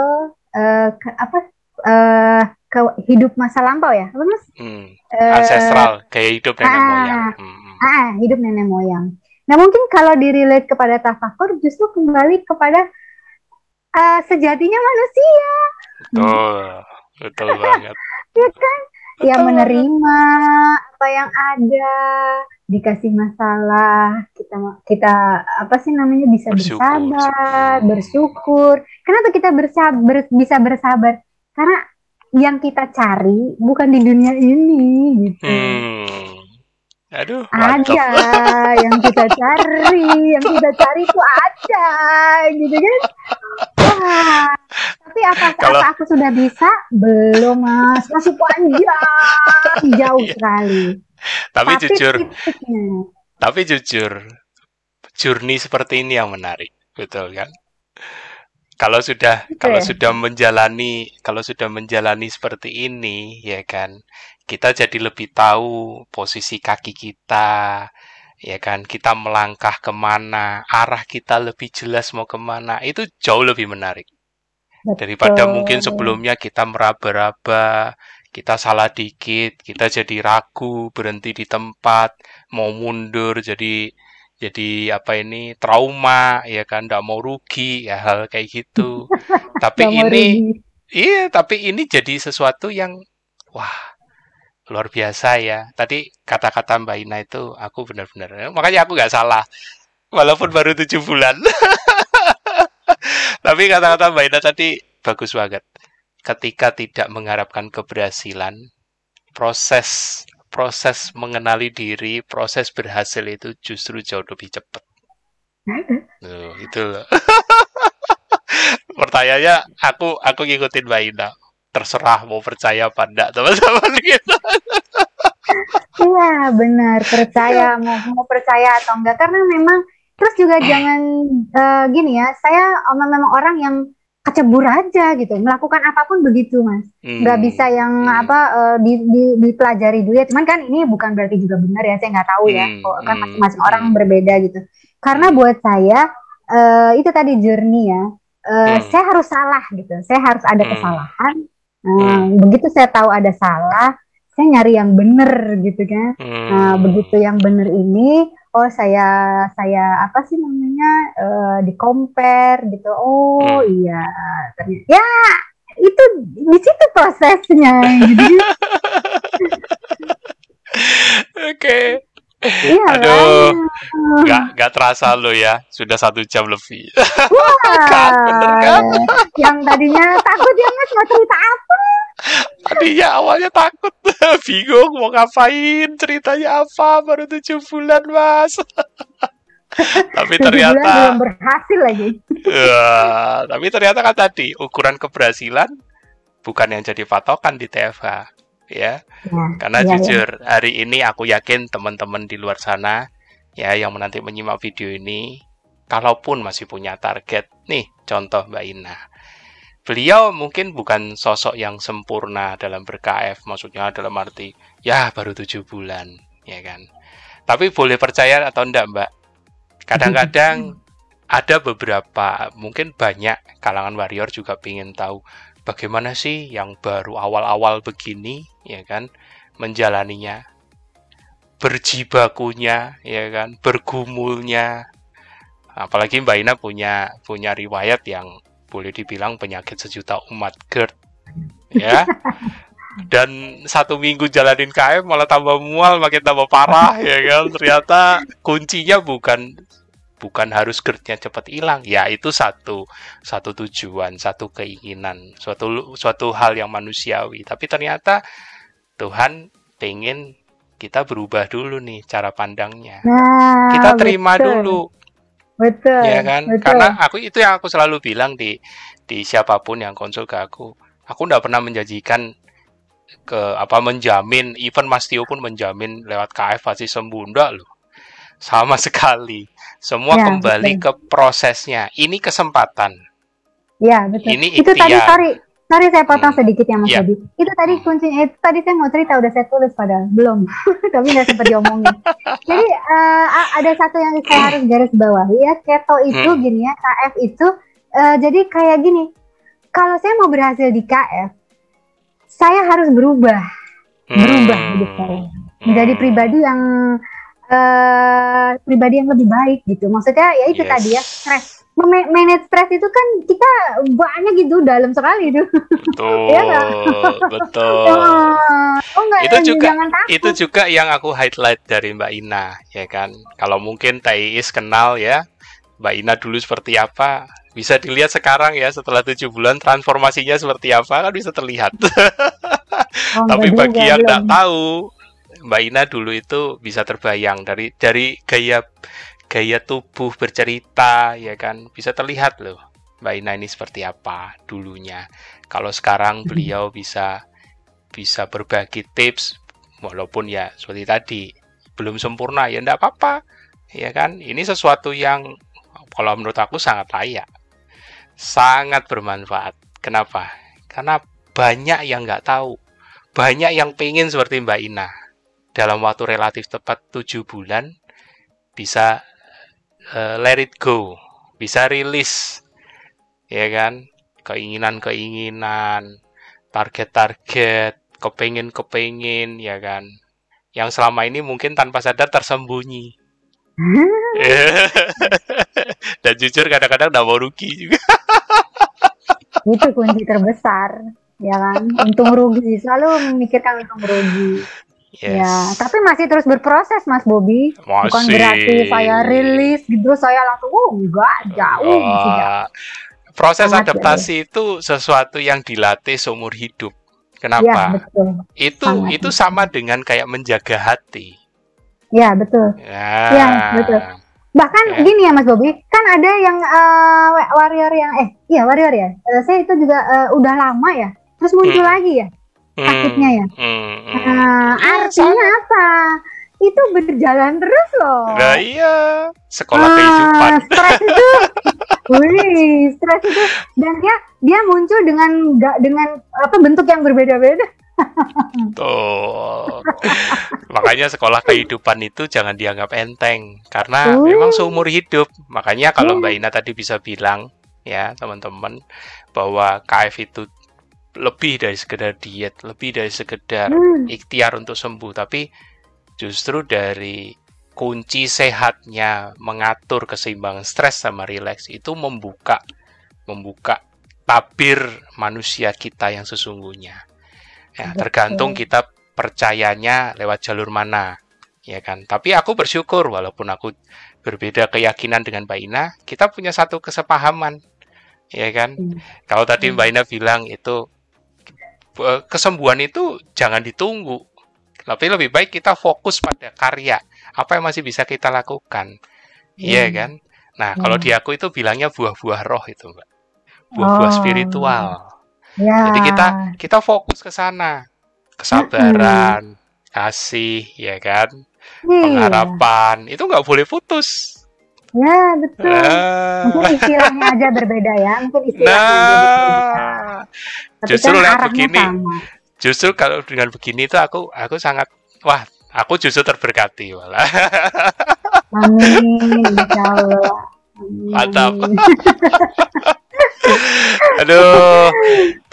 uh, ke apa uh, ke hidup masa lampau ya, apa Mas? Hmm. Uh, Ancestral, kayak hidup nenek ah, moyang. Hmm. Ah, hidup nenek moyang. Nah mungkin kalau direlate kepada Tafakur justru kembali kepada uh, sejatinya manusia. Betul, betul banget. Ya kan, betul. Ya menerima apa yang ada. Dikasih masalah kita kita apa sih namanya bisa bersyukur, bersabar bersyukur. Kenapa kita bersabar bisa bersabar? Karena yang kita cari bukan di dunia ini gitu. Hmm. Aduh, ada yang kita cari, yang kita cari itu ada gitu kan. Wah, tapi apa kalau aku sudah bisa? Belum Mas, masih panjang, jauh sekali. Tapi, tapi jujur, titiknya. tapi jujur, journey seperti ini yang menarik, betul kan? Kalau sudah, okay. kalau sudah menjalani, kalau sudah menjalani seperti ini, ya kan, kita jadi lebih tahu posisi kaki kita, ya kan, kita melangkah kemana, arah kita lebih jelas mau kemana, itu jauh lebih menarik. Betul. Daripada mungkin sebelumnya kita meraba-raba, kita salah dikit, kita jadi ragu, berhenti di tempat, mau mundur, jadi jadi apa ini, trauma, ya kan, nggak mau rugi, ya hal kayak gitu. Tapi ini, iya, tapi ini jadi sesuatu yang, wah, luar biasa ya. Tadi kata-kata Mbak Ina itu, aku benar-benar, makanya aku nggak salah, walaupun baru tujuh bulan. Tapi kata-kata Mbak Ina tadi, bagus banget. Ketika tidak mengharapkan keberhasilan, proses proses mengenali diri, proses berhasil itu justru jauh lebih cepat. Loh, itu loh. Pertanyaannya, aku aku ngikutin Mbak Ina. Terserah mau percaya apa enggak, teman-teman gitu. Iya, benar, percaya mau mau percaya atau enggak, karena memang terus juga jangan uh, gini ya, saya memang orang yang kecebur aja gitu, melakukan apapun begitu mas, nggak hmm. bisa yang hmm. apa uh, di, di, dipelajari dulu ya, cuman kan ini bukan berarti juga benar ya, saya nggak tahu ya, hmm. kan masing-masing hmm. orang berbeda gitu, karena buat saya uh, itu tadi journey ya, uh, hmm. saya harus salah gitu, saya harus ada kesalahan, hmm. Hmm. begitu saya tahu ada salah, saya nyari yang benar gitu kan, hmm. nah, begitu yang benar ini, oh saya saya apa sih namanya uh, di compare gitu, oh hmm. iya ternyata ya itu di situ prosesnya. Jadi oke, aduh nggak nggak terasa lo ya sudah satu jam lebih. Wah, kan, bener, kan? Yang tadinya takut ya mas mau cerita apa? Tadinya awalnya takut, bingung mau ngapain, ceritanya apa, baru tujuh bulan mas. Tapi ternyata belum berhasil lagi. Ya, tapi ternyata kan tadi ukuran keberhasilan bukan yang jadi patokan di T F A ya, ya karena ya, jujur ya. Hari ini aku yakin teman-teman di luar sana ya yang nanti menyimak video ini, kalaupun masih punya target nih, contoh Mbak Ina, beliau mungkin bukan sosok yang sempurna dalam ber-K F, maksudnya dalam arti, ya baru tujuh bulan, ya kan. Tapi boleh percaya atau enggak, Mbak? Kadang-kadang ada beberapa, mungkin banyak kalangan warrior juga pengen tahu, bagaimana sih yang baru awal-awal begini, ya kan, menjalaninya, berjibakunya, ya kan, bergumulnya. Apalagi Mbak Ina punya punya riwayat yang boleh dibilang penyakit sejuta umat GERD ya, dan satu minggu jalanin K F malah tambah mual, makin tambah parah ya kan. Ternyata kuncinya bukan bukan harus GERD-nya cepat hilang ya, itu satu satu tujuan, satu keinginan, suatu suatu hal yang manusiawi, tapi ternyata Tuhan pengen kita berubah dulu nih cara pandangnya, nah, kita terima betul. dulu Betul. Ya kan? Betul. Karena aku itu yang aku selalu bilang di di siapapun yang konsul ke aku. Aku enggak pernah menjanjikan ke apa menjamin, even Mas Tio pun menjamin lewat K F pasti sembuh, enggak loh. Sama sekali. Semua ya, kembali betul. ke prosesnya. Ini kesempatan. Ya, betul. Ini itu ikhtiar. tadi sorry, sorry saya potong hmm. sedikit ya Mas Bobi. Ya. Itu tadi kuncinya, itu tadi saya mau cerita, udah saya tulis padahal belum. Tapi enggak sempat diomongin. Jadi uh, ada satu yang saya harus garis bawahi ya, keto itu hmm. gini ya, K F itu uh, jadi kayak gini. Kalau saya mau berhasil di K F, saya harus berubah. Berubah gitu. Menjadi pribadi yang uh, pribadi yang lebih baik gitu. Maksudnya ya itu yes. tadi ya, stres. Manage stres itu kan kita banyak gitu, dalam sekali itu. Betul, ya, betul. Oh, oh enggak, itu juga, itu juga yang aku highlight dari Mbak Ina, ya kan. Kalau mungkin Teh Iis kenal ya, Mbak Ina dulu seperti apa, bisa dilihat sekarang ya, setelah tujuh bulan transformasinya seperti apa, kan bisa terlihat. Oh, tapi bagi yang tidak tahu, Mbak Ina dulu itu bisa terbayang dari dari gaya gaya tubuh bercerita ya kan, bisa terlihat loh Mbak Ina ini seperti apa dulunya. Kalau sekarang beliau bisa bisa berbagi tips, walaupun ya seperti tadi belum sempurna ya enggak apa-apa ya kan. Ini sesuatu yang kalau menurut aku sangat layak, sangat bermanfaat. Kenapa? Karena banyak yang nggak tahu, banyak yang pengen seperti Mbak Ina dalam waktu relatif tepat tujuh bulan bisa uh, let it go, bisa rilis, ya kan? Keinginan-keinginan, target-target, kepengin-kepengin, ya kan? Yang selama ini mungkin tanpa sadar tersembunyi. Dan jujur kadang-kadang nggak mau rugi juga. Itu kunci terbesar, ya kan? Untung rugi, selalu memikirkan untung rugi. Yes. Ya, tapi masih terus berproses, Mas Bobi. Masih. Bukan berarti saya rilis gitu, saya langsung, oh enggak, jauh. Uh, proses sangat adaptasi jauh. Itu sesuatu yang dilatih seumur hidup. Kenapa? Ya, betul. Itu sangat. Itu sama dengan kayak menjaga hati. Ya, betul. Ya, ya betul. Bahkan ya. Gini ya, Mas Bobi, kan ada yang uh, warrior yang, eh, iya warrior ya, uh, saya itu juga uh, udah lama ya, terus muncul hmm. lagi ya. Sakitnya ya. Hmm, hmm, nah, artinya sama. Apa? Itu berjalan terus loh. Nah, iya. Sekolah ah, kehidupan. Stres itu. Wih, stres itu. Dan dia dia muncul dengan dengan apa bentuk yang berbeda-beda. Tuh. Makanya sekolah kehidupan itu jangan dianggap enteng karena uh. memang seumur hidup. Makanya kalau uh. Mbak Ina tadi bisa bilang ya, teman-teman, bahwa K F itu lebih dari sekedar diet, lebih dari sekedar hmm. ikhtiar untuk sembuh, tapi justru dari kunci sehatnya mengatur keseimbangan stres sama rileks itu membuka membuka tabir manusia kita yang sesungguhnya. Ya, tergantung kita percayanya lewat jalur mana, ya kan? Tapi aku bersyukur walaupun aku berbeda keyakinan dengan Mbak Ina, kita punya satu kesepahaman, ya kan? Hmm. Kalau tadi Mbak Ina bilang itu kesembuhan itu jangan ditunggu, tapi lebih baik kita fokus pada karya apa yang masih bisa kita lakukan, iya hmm. kan? Nah hmm. kalau di aku itu bilangnya buah-buah roh itu, Mbak, buah-buah oh. spiritual. Ya. Jadi kita kita fokus ke sana, kesabaran, hmm. kasih, ya kan, yeah. pengharapan itu nggak boleh putus. Ya betul. Uh. Mungkin istilahnya aja berbeda ya, mungkin istilahnya nah. berbeda. Justru kan begini, sama. Justru kalau dengan begini itu aku aku sangat wah, aku justru terberkati malah. Amin, insyaallah. Mantap. Aduh,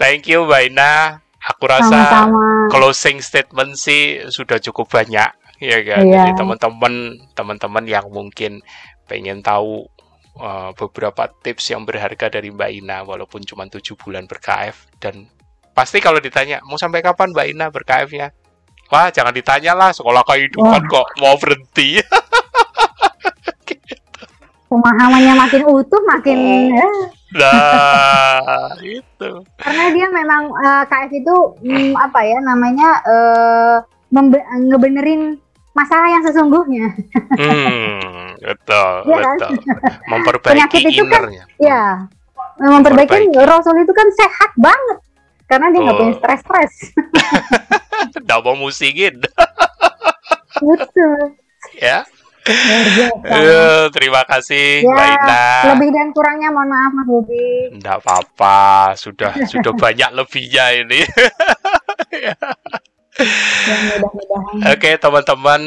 thank you Mbak Ina. Aku rasa sama-sama. Closing statement sih sudah cukup banyak, ya kan. Yeah. Jadi teman-teman, teman-teman yang mungkin pengen tahu uh, beberapa tips yang berharga dari Mbak Ina walaupun cuma tujuh bulan ber-K F, dan pasti kalau ditanya mau sampai kapan Mbak Ina ber-K F-nya, wah jangan ditanya lah, sekolah kehidupan kok mau berhenti. Gitu. Pemahamannya makin utuh makin nah itu karena dia memang uh, K F itu um, apa ya namanya uh, membe- ngebenerin masalah yang sesungguhnya. Hmm, betul, ya, betul. Memperbaiki penyakit itu innernya. Kan, ya, memperbaiki. Rasul itu kan sehat banget, karena dia nggak oh. punya stres-stres. Nggak mau musingin. Betul. Ya. Uh, terima kasih, ya, Mbak Ina. Lebih dan kurangnya mohon maaf Mas Bobi. Nggak apa-apa, sudah sudah banyak lebihnya ini. Ya. Oke okay, teman-teman,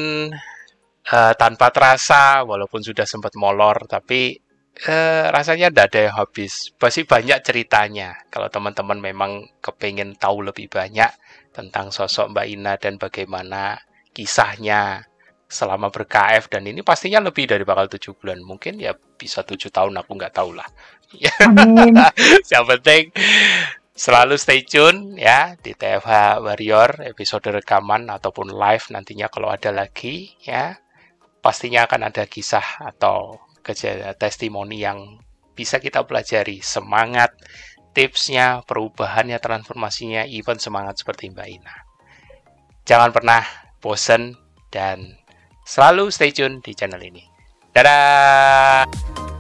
uh, tanpa terasa walaupun sudah sempat molor, tapi uh, rasanya tidak ada yang habis. Pasti banyak ceritanya. Kalau teman-teman memang kepingin tahu lebih banyak tentang sosok Mbak Ina dan bagaimana kisahnya selama ber-K F, dan ini pastinya lebih dari bakal tujuh bulan, mungkin ya bisa tujuh tahun, aku nggak tahu lah. Yang penting selalu stay tune ya di T F H Warrior, episode rekaman ataupun live nantinya kalau ada lagi ya. Pastinya akan ada kisah atau kejadian testimoni yang bisa kita pelajari. Semangat, tipsnya, perubahannya, transformasinya, even semangat seperti Mbak Ina. Jangan pernah bosan dan selalu stay tune di channel ini. Dadah!